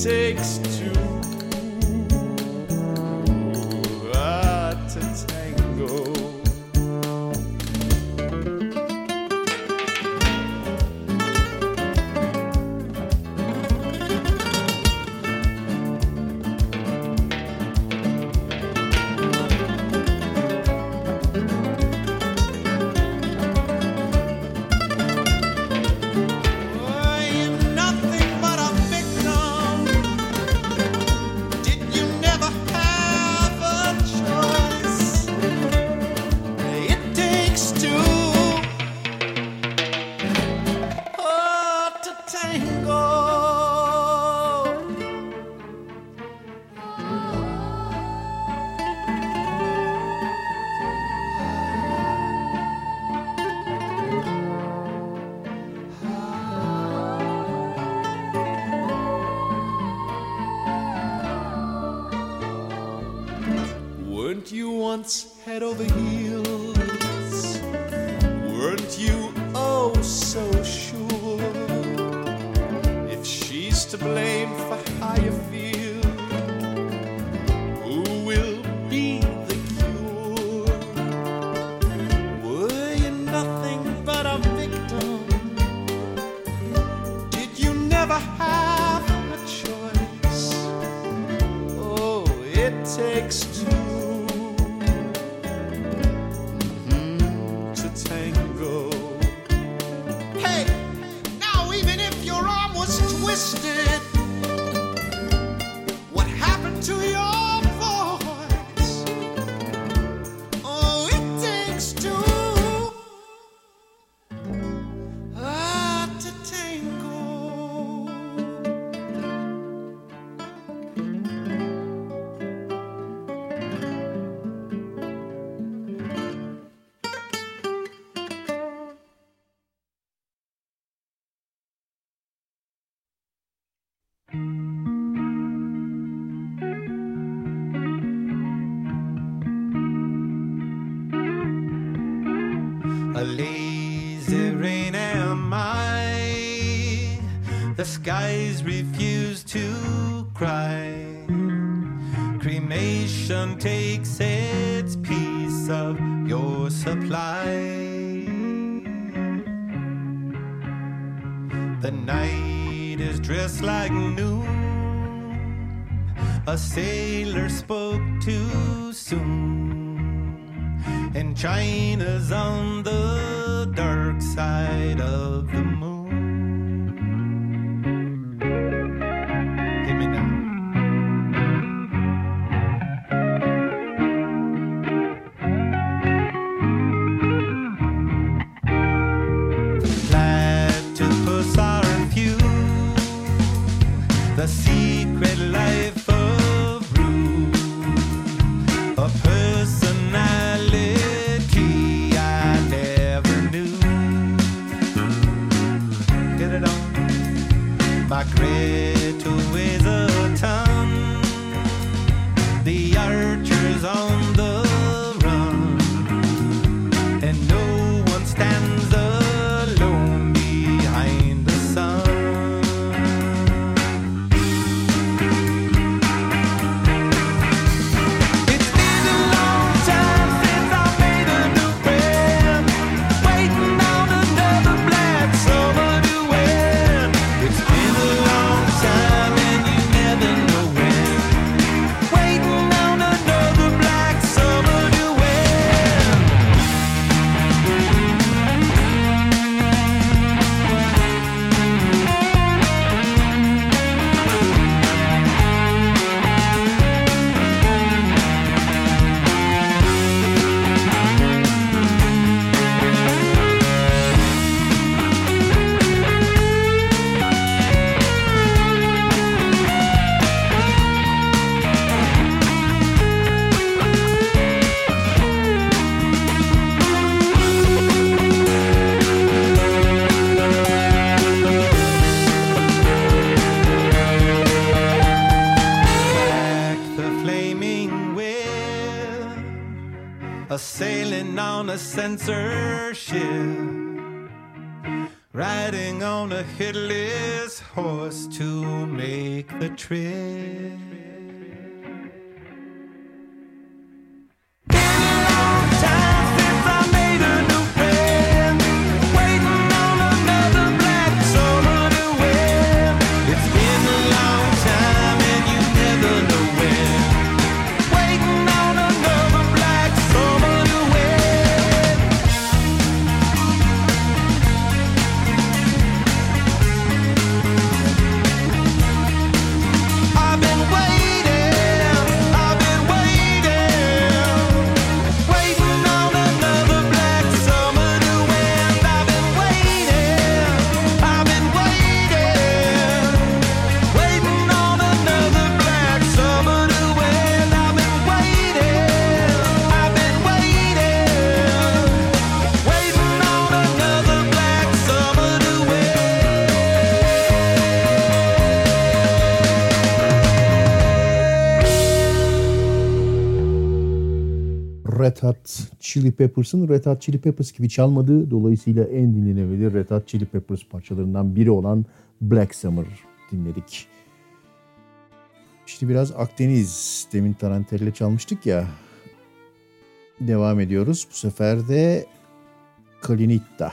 Takes two to tango. head over heels. Weren't you oh so sure? If she's to blame for how you feel, who will be the cure? Were you nothing but a victim? Did you never have a choice? Oh, it takes two. Skies refuse to cry. Cremation takes its piece of your supply. The night is dressed like noon. A sailor spoke too soon. And China's on the dark side of the moon. Censorship, riding on a hitless horse to make the trip. I've been waiting. Red Hot Chili Peppers'ın Red Hot Chili Peppers gibi çalmadığı, dolayısıyla en dinlenebilir Red Hot Chili Peppers parçalarından biri olan Black Summer dinledik. İşte biraz Akdeniz, demin Tarantella çalmıştık ya. Devam ediyoruz. Bu sefer de Kalinitta.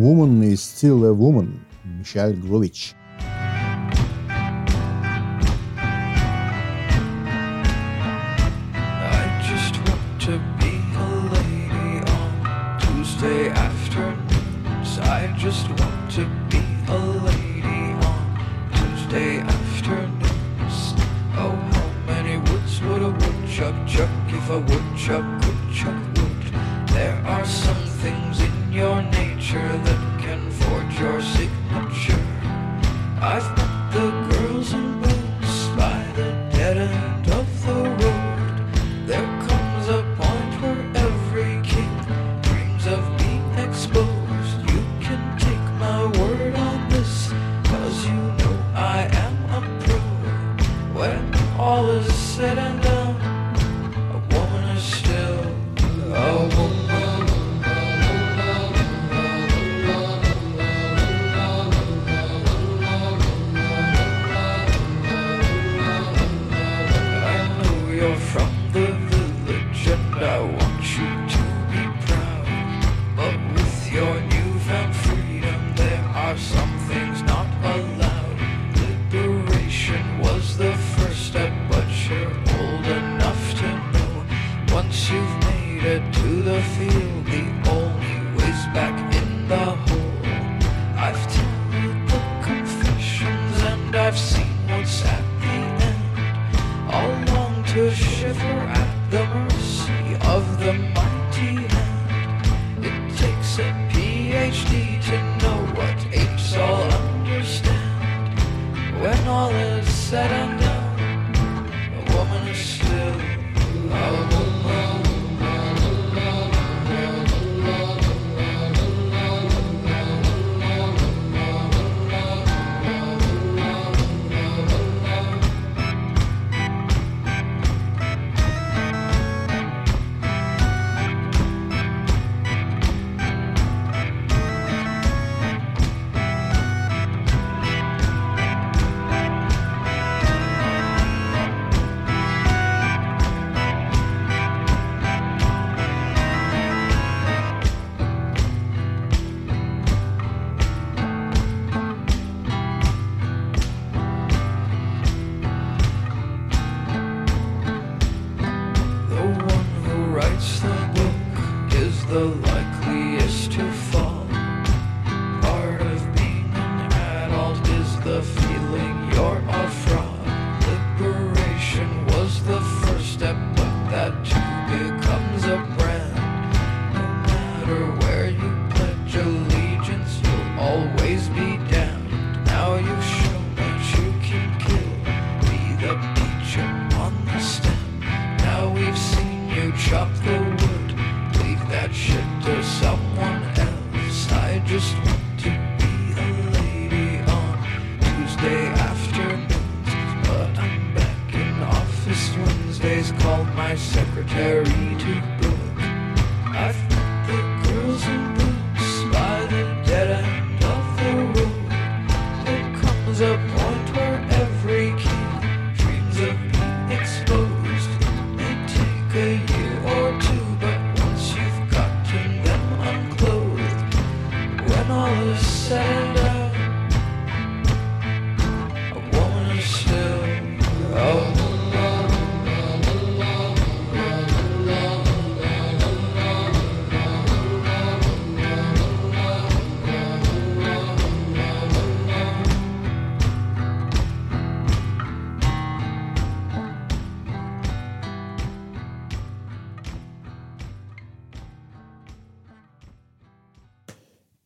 Woman is Still a Woman, Michelle Gurevich.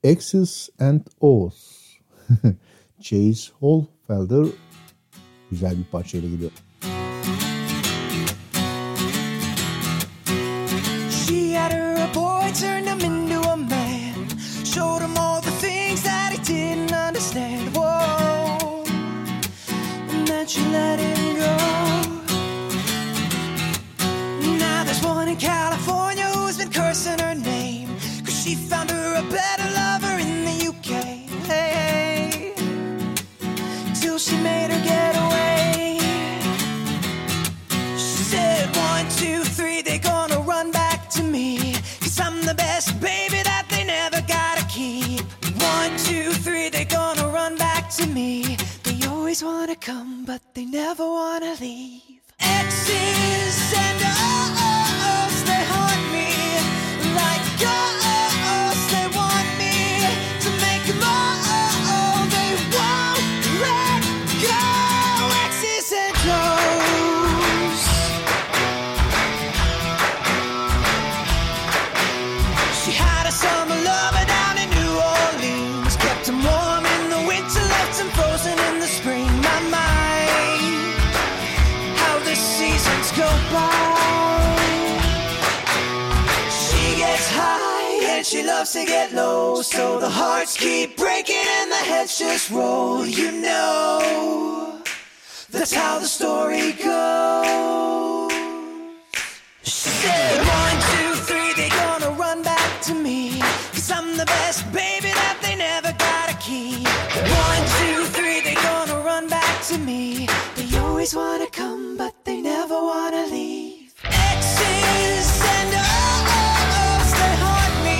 X's and O's. Chase Holfelder güzel bir parçayla gidiyor. She had her a boy, turned him into a man, showed him all the things that he didn't understand. Whoa, and then she let him go. Now there's one in California who's been cursing her name, 'cause she found her a better life. She made her get away. She said, 1, 2, 3, they're gonna run back to me, 'cause I'm the best baby that they never gotta keep. believe. X's and O's, they haunt me like ghosts. They want me to make more. They won't let go. X's and O's. She had a summer lover down in New Orleans, kept him warm in the winter, left him frozen in the spring. My mind, how the seasons go by. She gets high and she loves to get low, so the hearts keep breaking and the heads just roll. You know, that's how the story goes. She said, 1, 2, 3, they gonna run back to me, 'cause I'm the best baby that they never got a key. 1, 2, 3, they gonna run back to me. They always wanna come, but they never wanna leave. X's and O's, they haunt me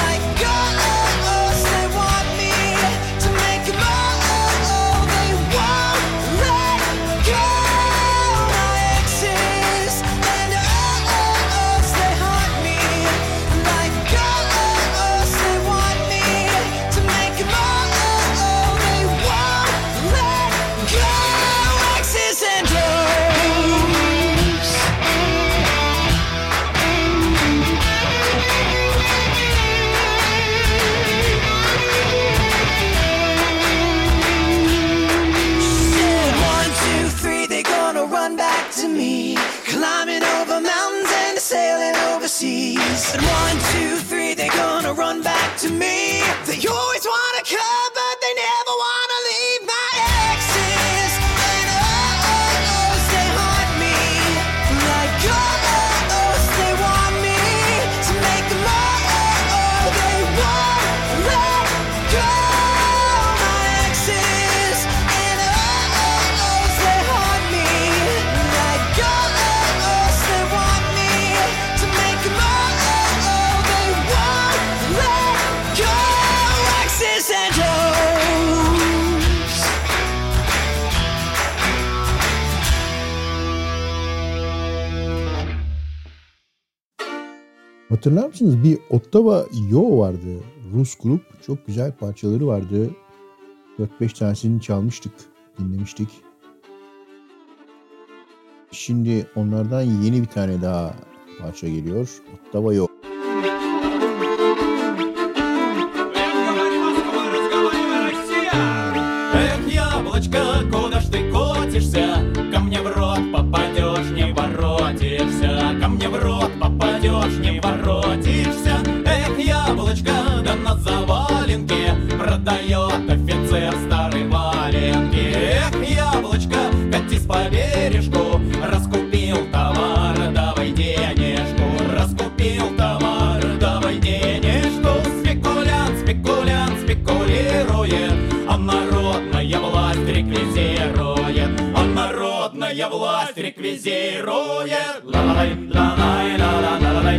like ghosts. They want me to make more. They won't let go. My X's and O's, they haunt me like ghosts. They want me to make more. They won't let go. X's and O's. Said, 1, 2, 3, they gonna run back to me, climbing over mountains and sailing overseas. Said, 1, 2, 3, they gonna run back to me. They always wanna come, but they never wanna leave. My exes and O's, they haunt me like ghosts. They want me to make them more. They won't let go. My exes and O's, they haunt me like ghosts. They want me to make them more. They won't let go. X's and O's. Hatırlar mısınız? Bir Ottava Yo vardı. Rus grup. Çok güzel parçaları vardı. 4-5 tanesini çalmıştık. Dinlemiştik. Şimdi onlardan yeni bir tane daha parça geliyor. Ottava Yo. Эх, яблочко, куда ж ты котишься? Ко мне в рот попадешь, не воротишься. Ко мне в рот попадешь, не воротишься. Эх, яблочко, да на заваленке продает офицер старой валенки. Эх, яблочко, катись по бережку, раскупил товар, давай денежку. Раскупил товар, давай денежку. Спекулянт, спекулянт, спекулирует, а народная власть реквизирует, а народная власть реквизирует. Ла-лай, ла-лай, ла-ла-ла-лай,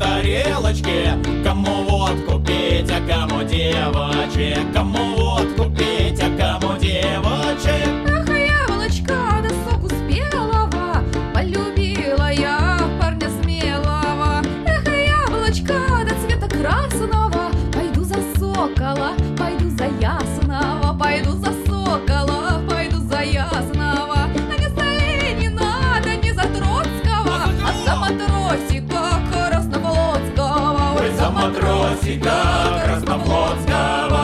Тарелочки, кому водку пить, а кому девочек, кому водку пить, а кому девочек. Ах, яблочко, да соку спелого, полюбила я парня смелого. Эх, яблочко, да цвета красного, пойду за сокола, пойду за ясного, пойду за сокола, пойду за ясного. А не за Ленина, да не за Троцкого, а за матросика. Краснофлотского, ой, за матросика Краснофлотского.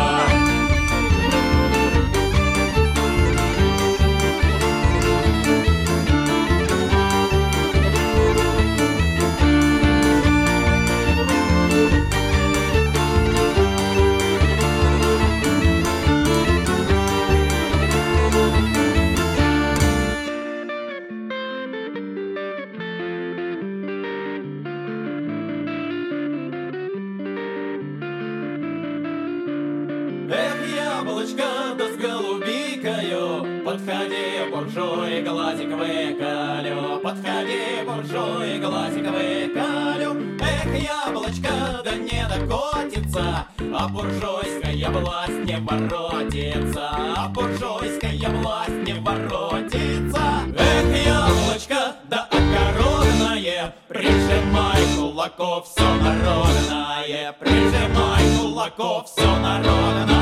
Ягода с голубикою, подходи, буржуй, глазик выколю, подходи, буржуй, глазик выколю. Эх, яблочко, да не докотится, а буржуйская власть не воротится, а буржуйская власть не воротится. Эх, яблочко, да огородное, прижимай кулаков, все народное, прижимай кулаков, все народное.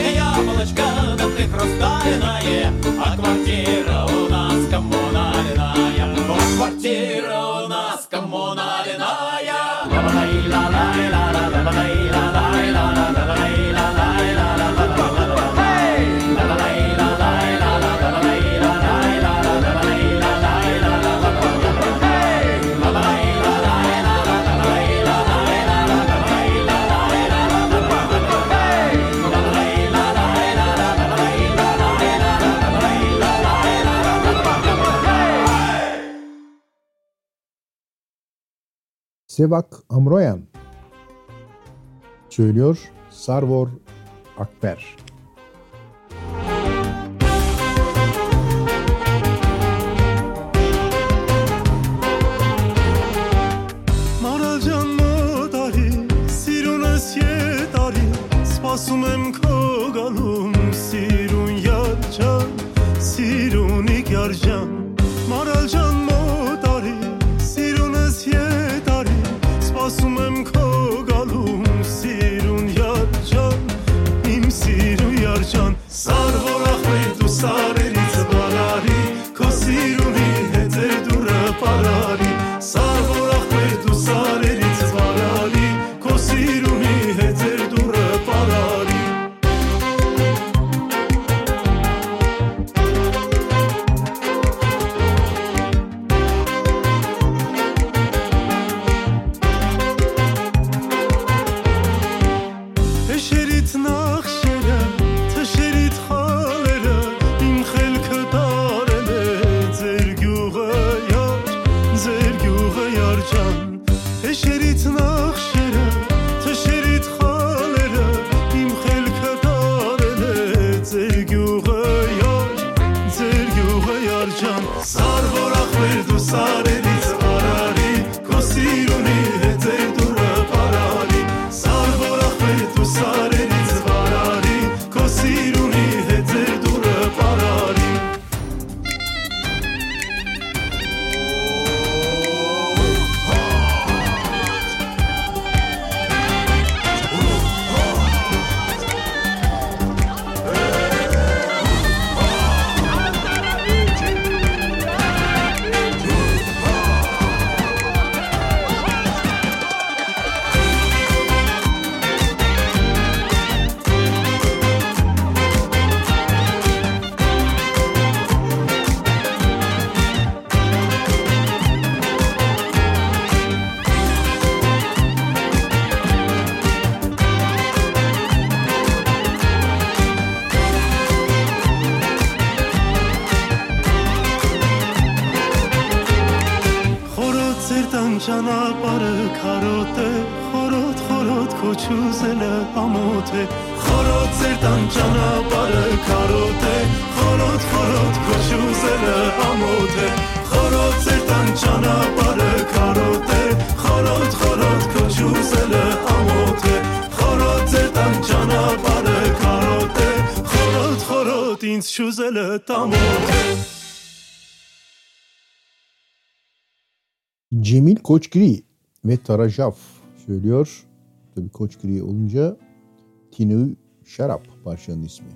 Эх, яблочко, да ты хрустальное, а квартира у нас коммунальная, а квартира у нас коммунальная. Sevak Amroyan söylüyor, Sarvar Akber. Maracan mı dari, sirun asye dari, spasumem kogalum, sirun yarcan, sirun ikarcan. Maracan mı dari, sirun asye dari, spasumem kogalum, sirun yarcan, im sirun yarcan. Sarvar akber tu sarerit balari, ko siruni heter dura parari. Sarvar akber tu sarerit balari, ko siruni heter dura parari. Cemil Koçgiri ve Tara Jaf söylüyor. Tabii Koçgiri olunca Tinü Şarap parçanın ismi.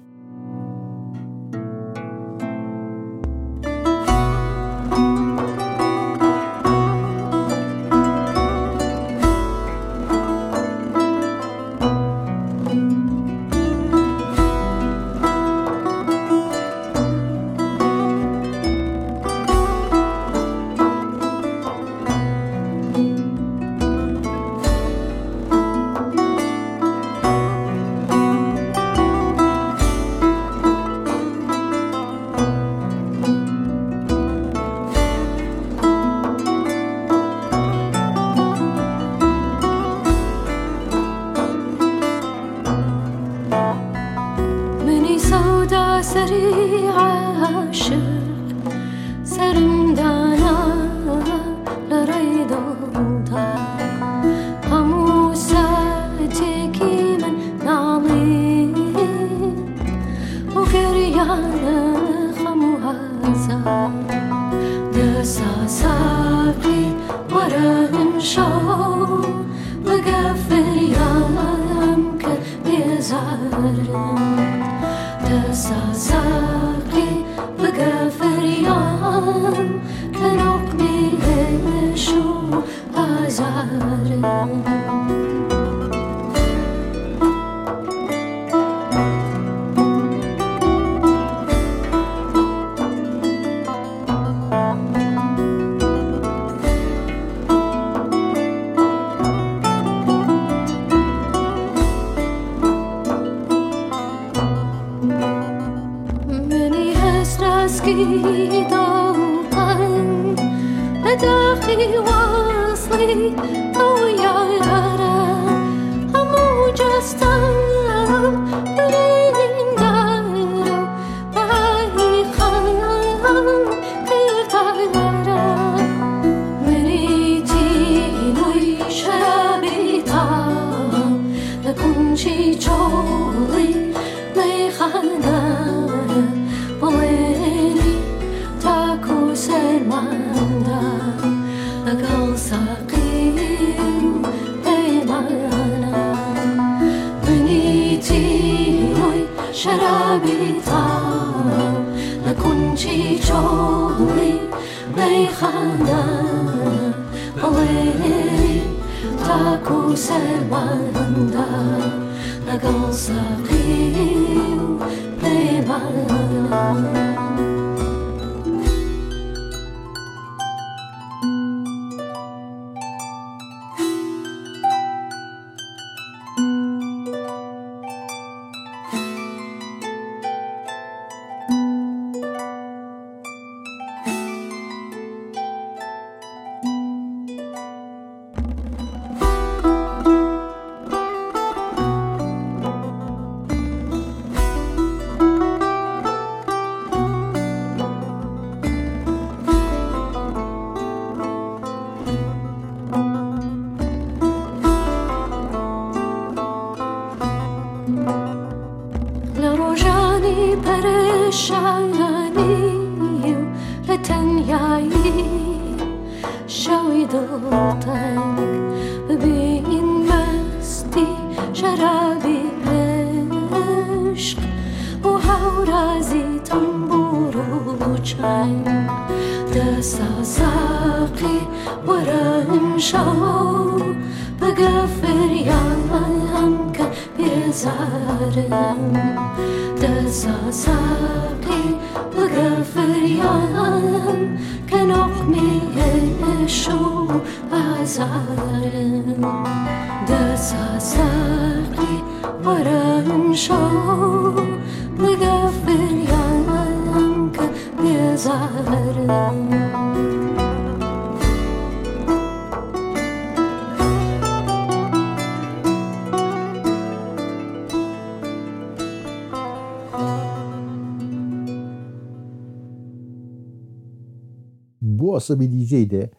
Bu AsabiDJ'de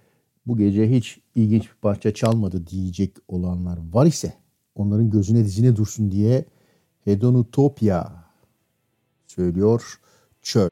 bu gece hiç ilginç bir parça çalmadı diyecek olanlar var ise onların gözüne dizine dursun diye Hedonutopia söylüyor Çöl.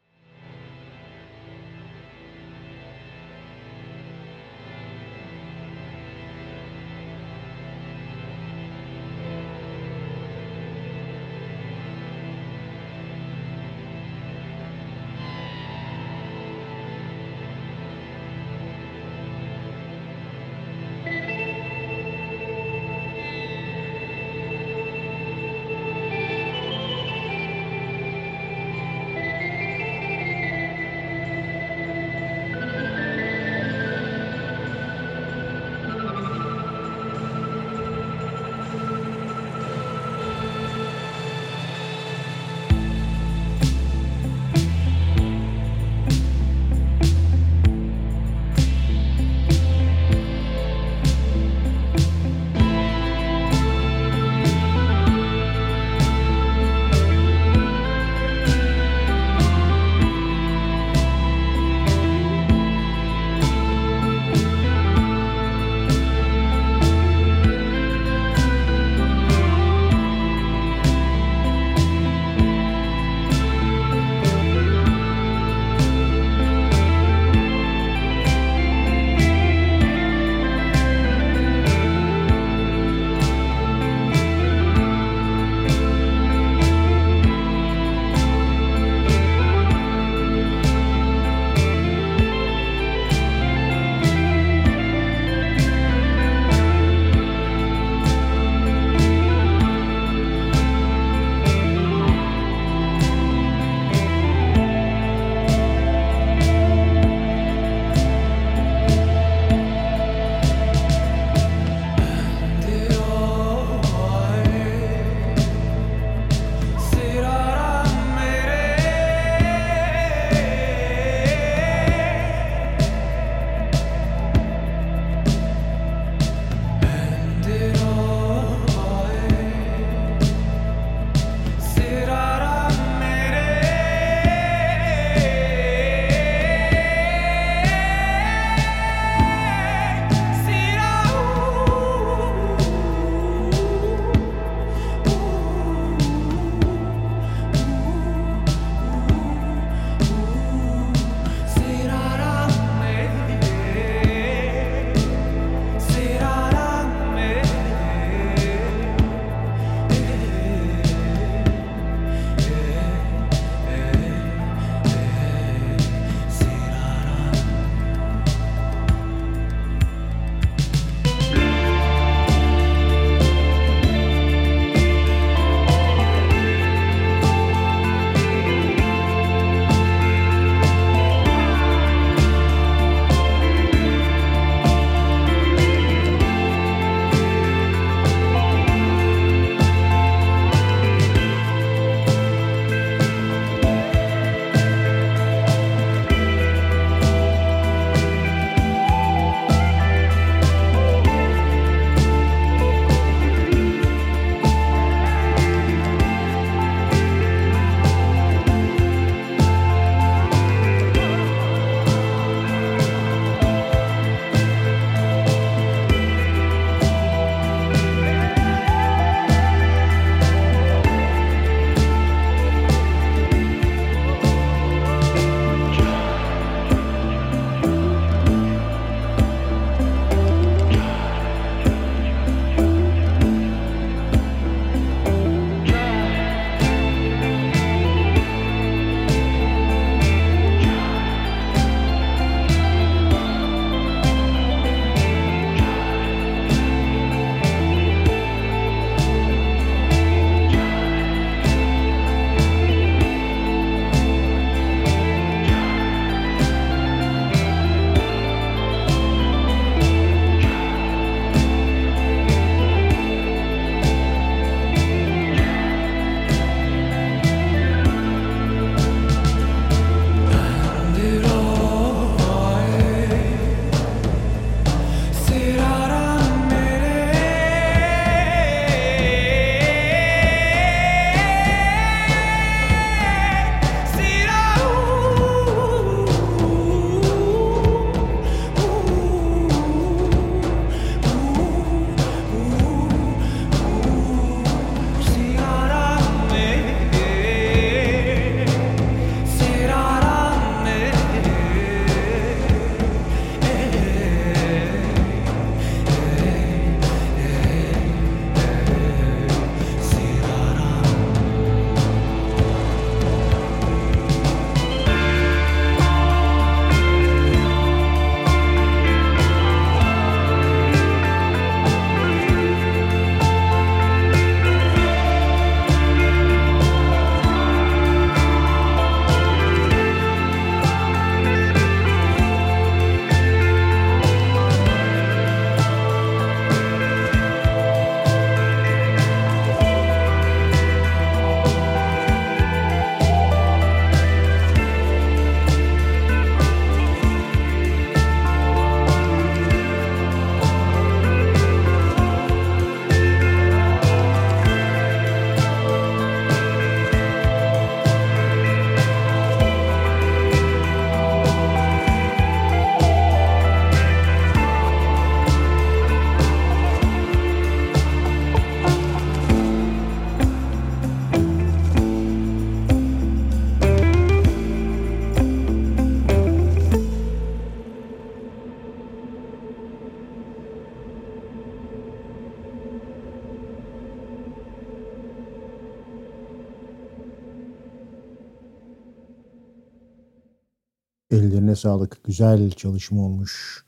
Ellerine sağlık. Güzel çalışma olmuş.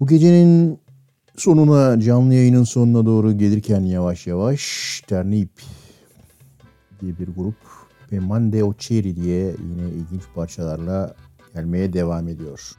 Bu gecenin sonuna, canlı yayının sonuna doğru gelirken yavaş yavaş Ternip diye bir grup ve Mande Oceri diye yine ilginç parçalarla gelmeye devam ediyor.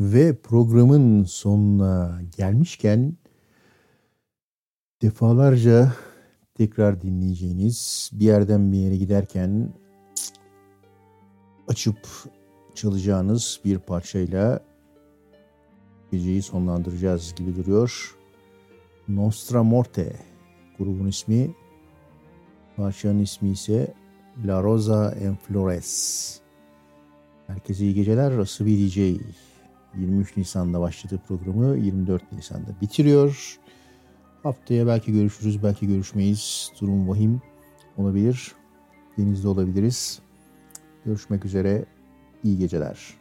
Ve programın sonuna gelmişken defalarca tekrar dinleyeceğiniz, bir yerden bir yere giderken açıp çalacağınız bir parçayla geceyi sonlandıracağız gibi duruyor. Nostra Morte grubun ismi, parçanın ismi ise La Rosa en Flores. Herkese iyi geceler. AsabiDJ 23 Nisan'da başladığı programı 24 Nisan'da bitiriyor. Haftaya belki görüşürüz, belki görüşmeyiz. Durum vahim olabilir. Denizde olabiliriz. Görüşmek üzere. İyi geceler.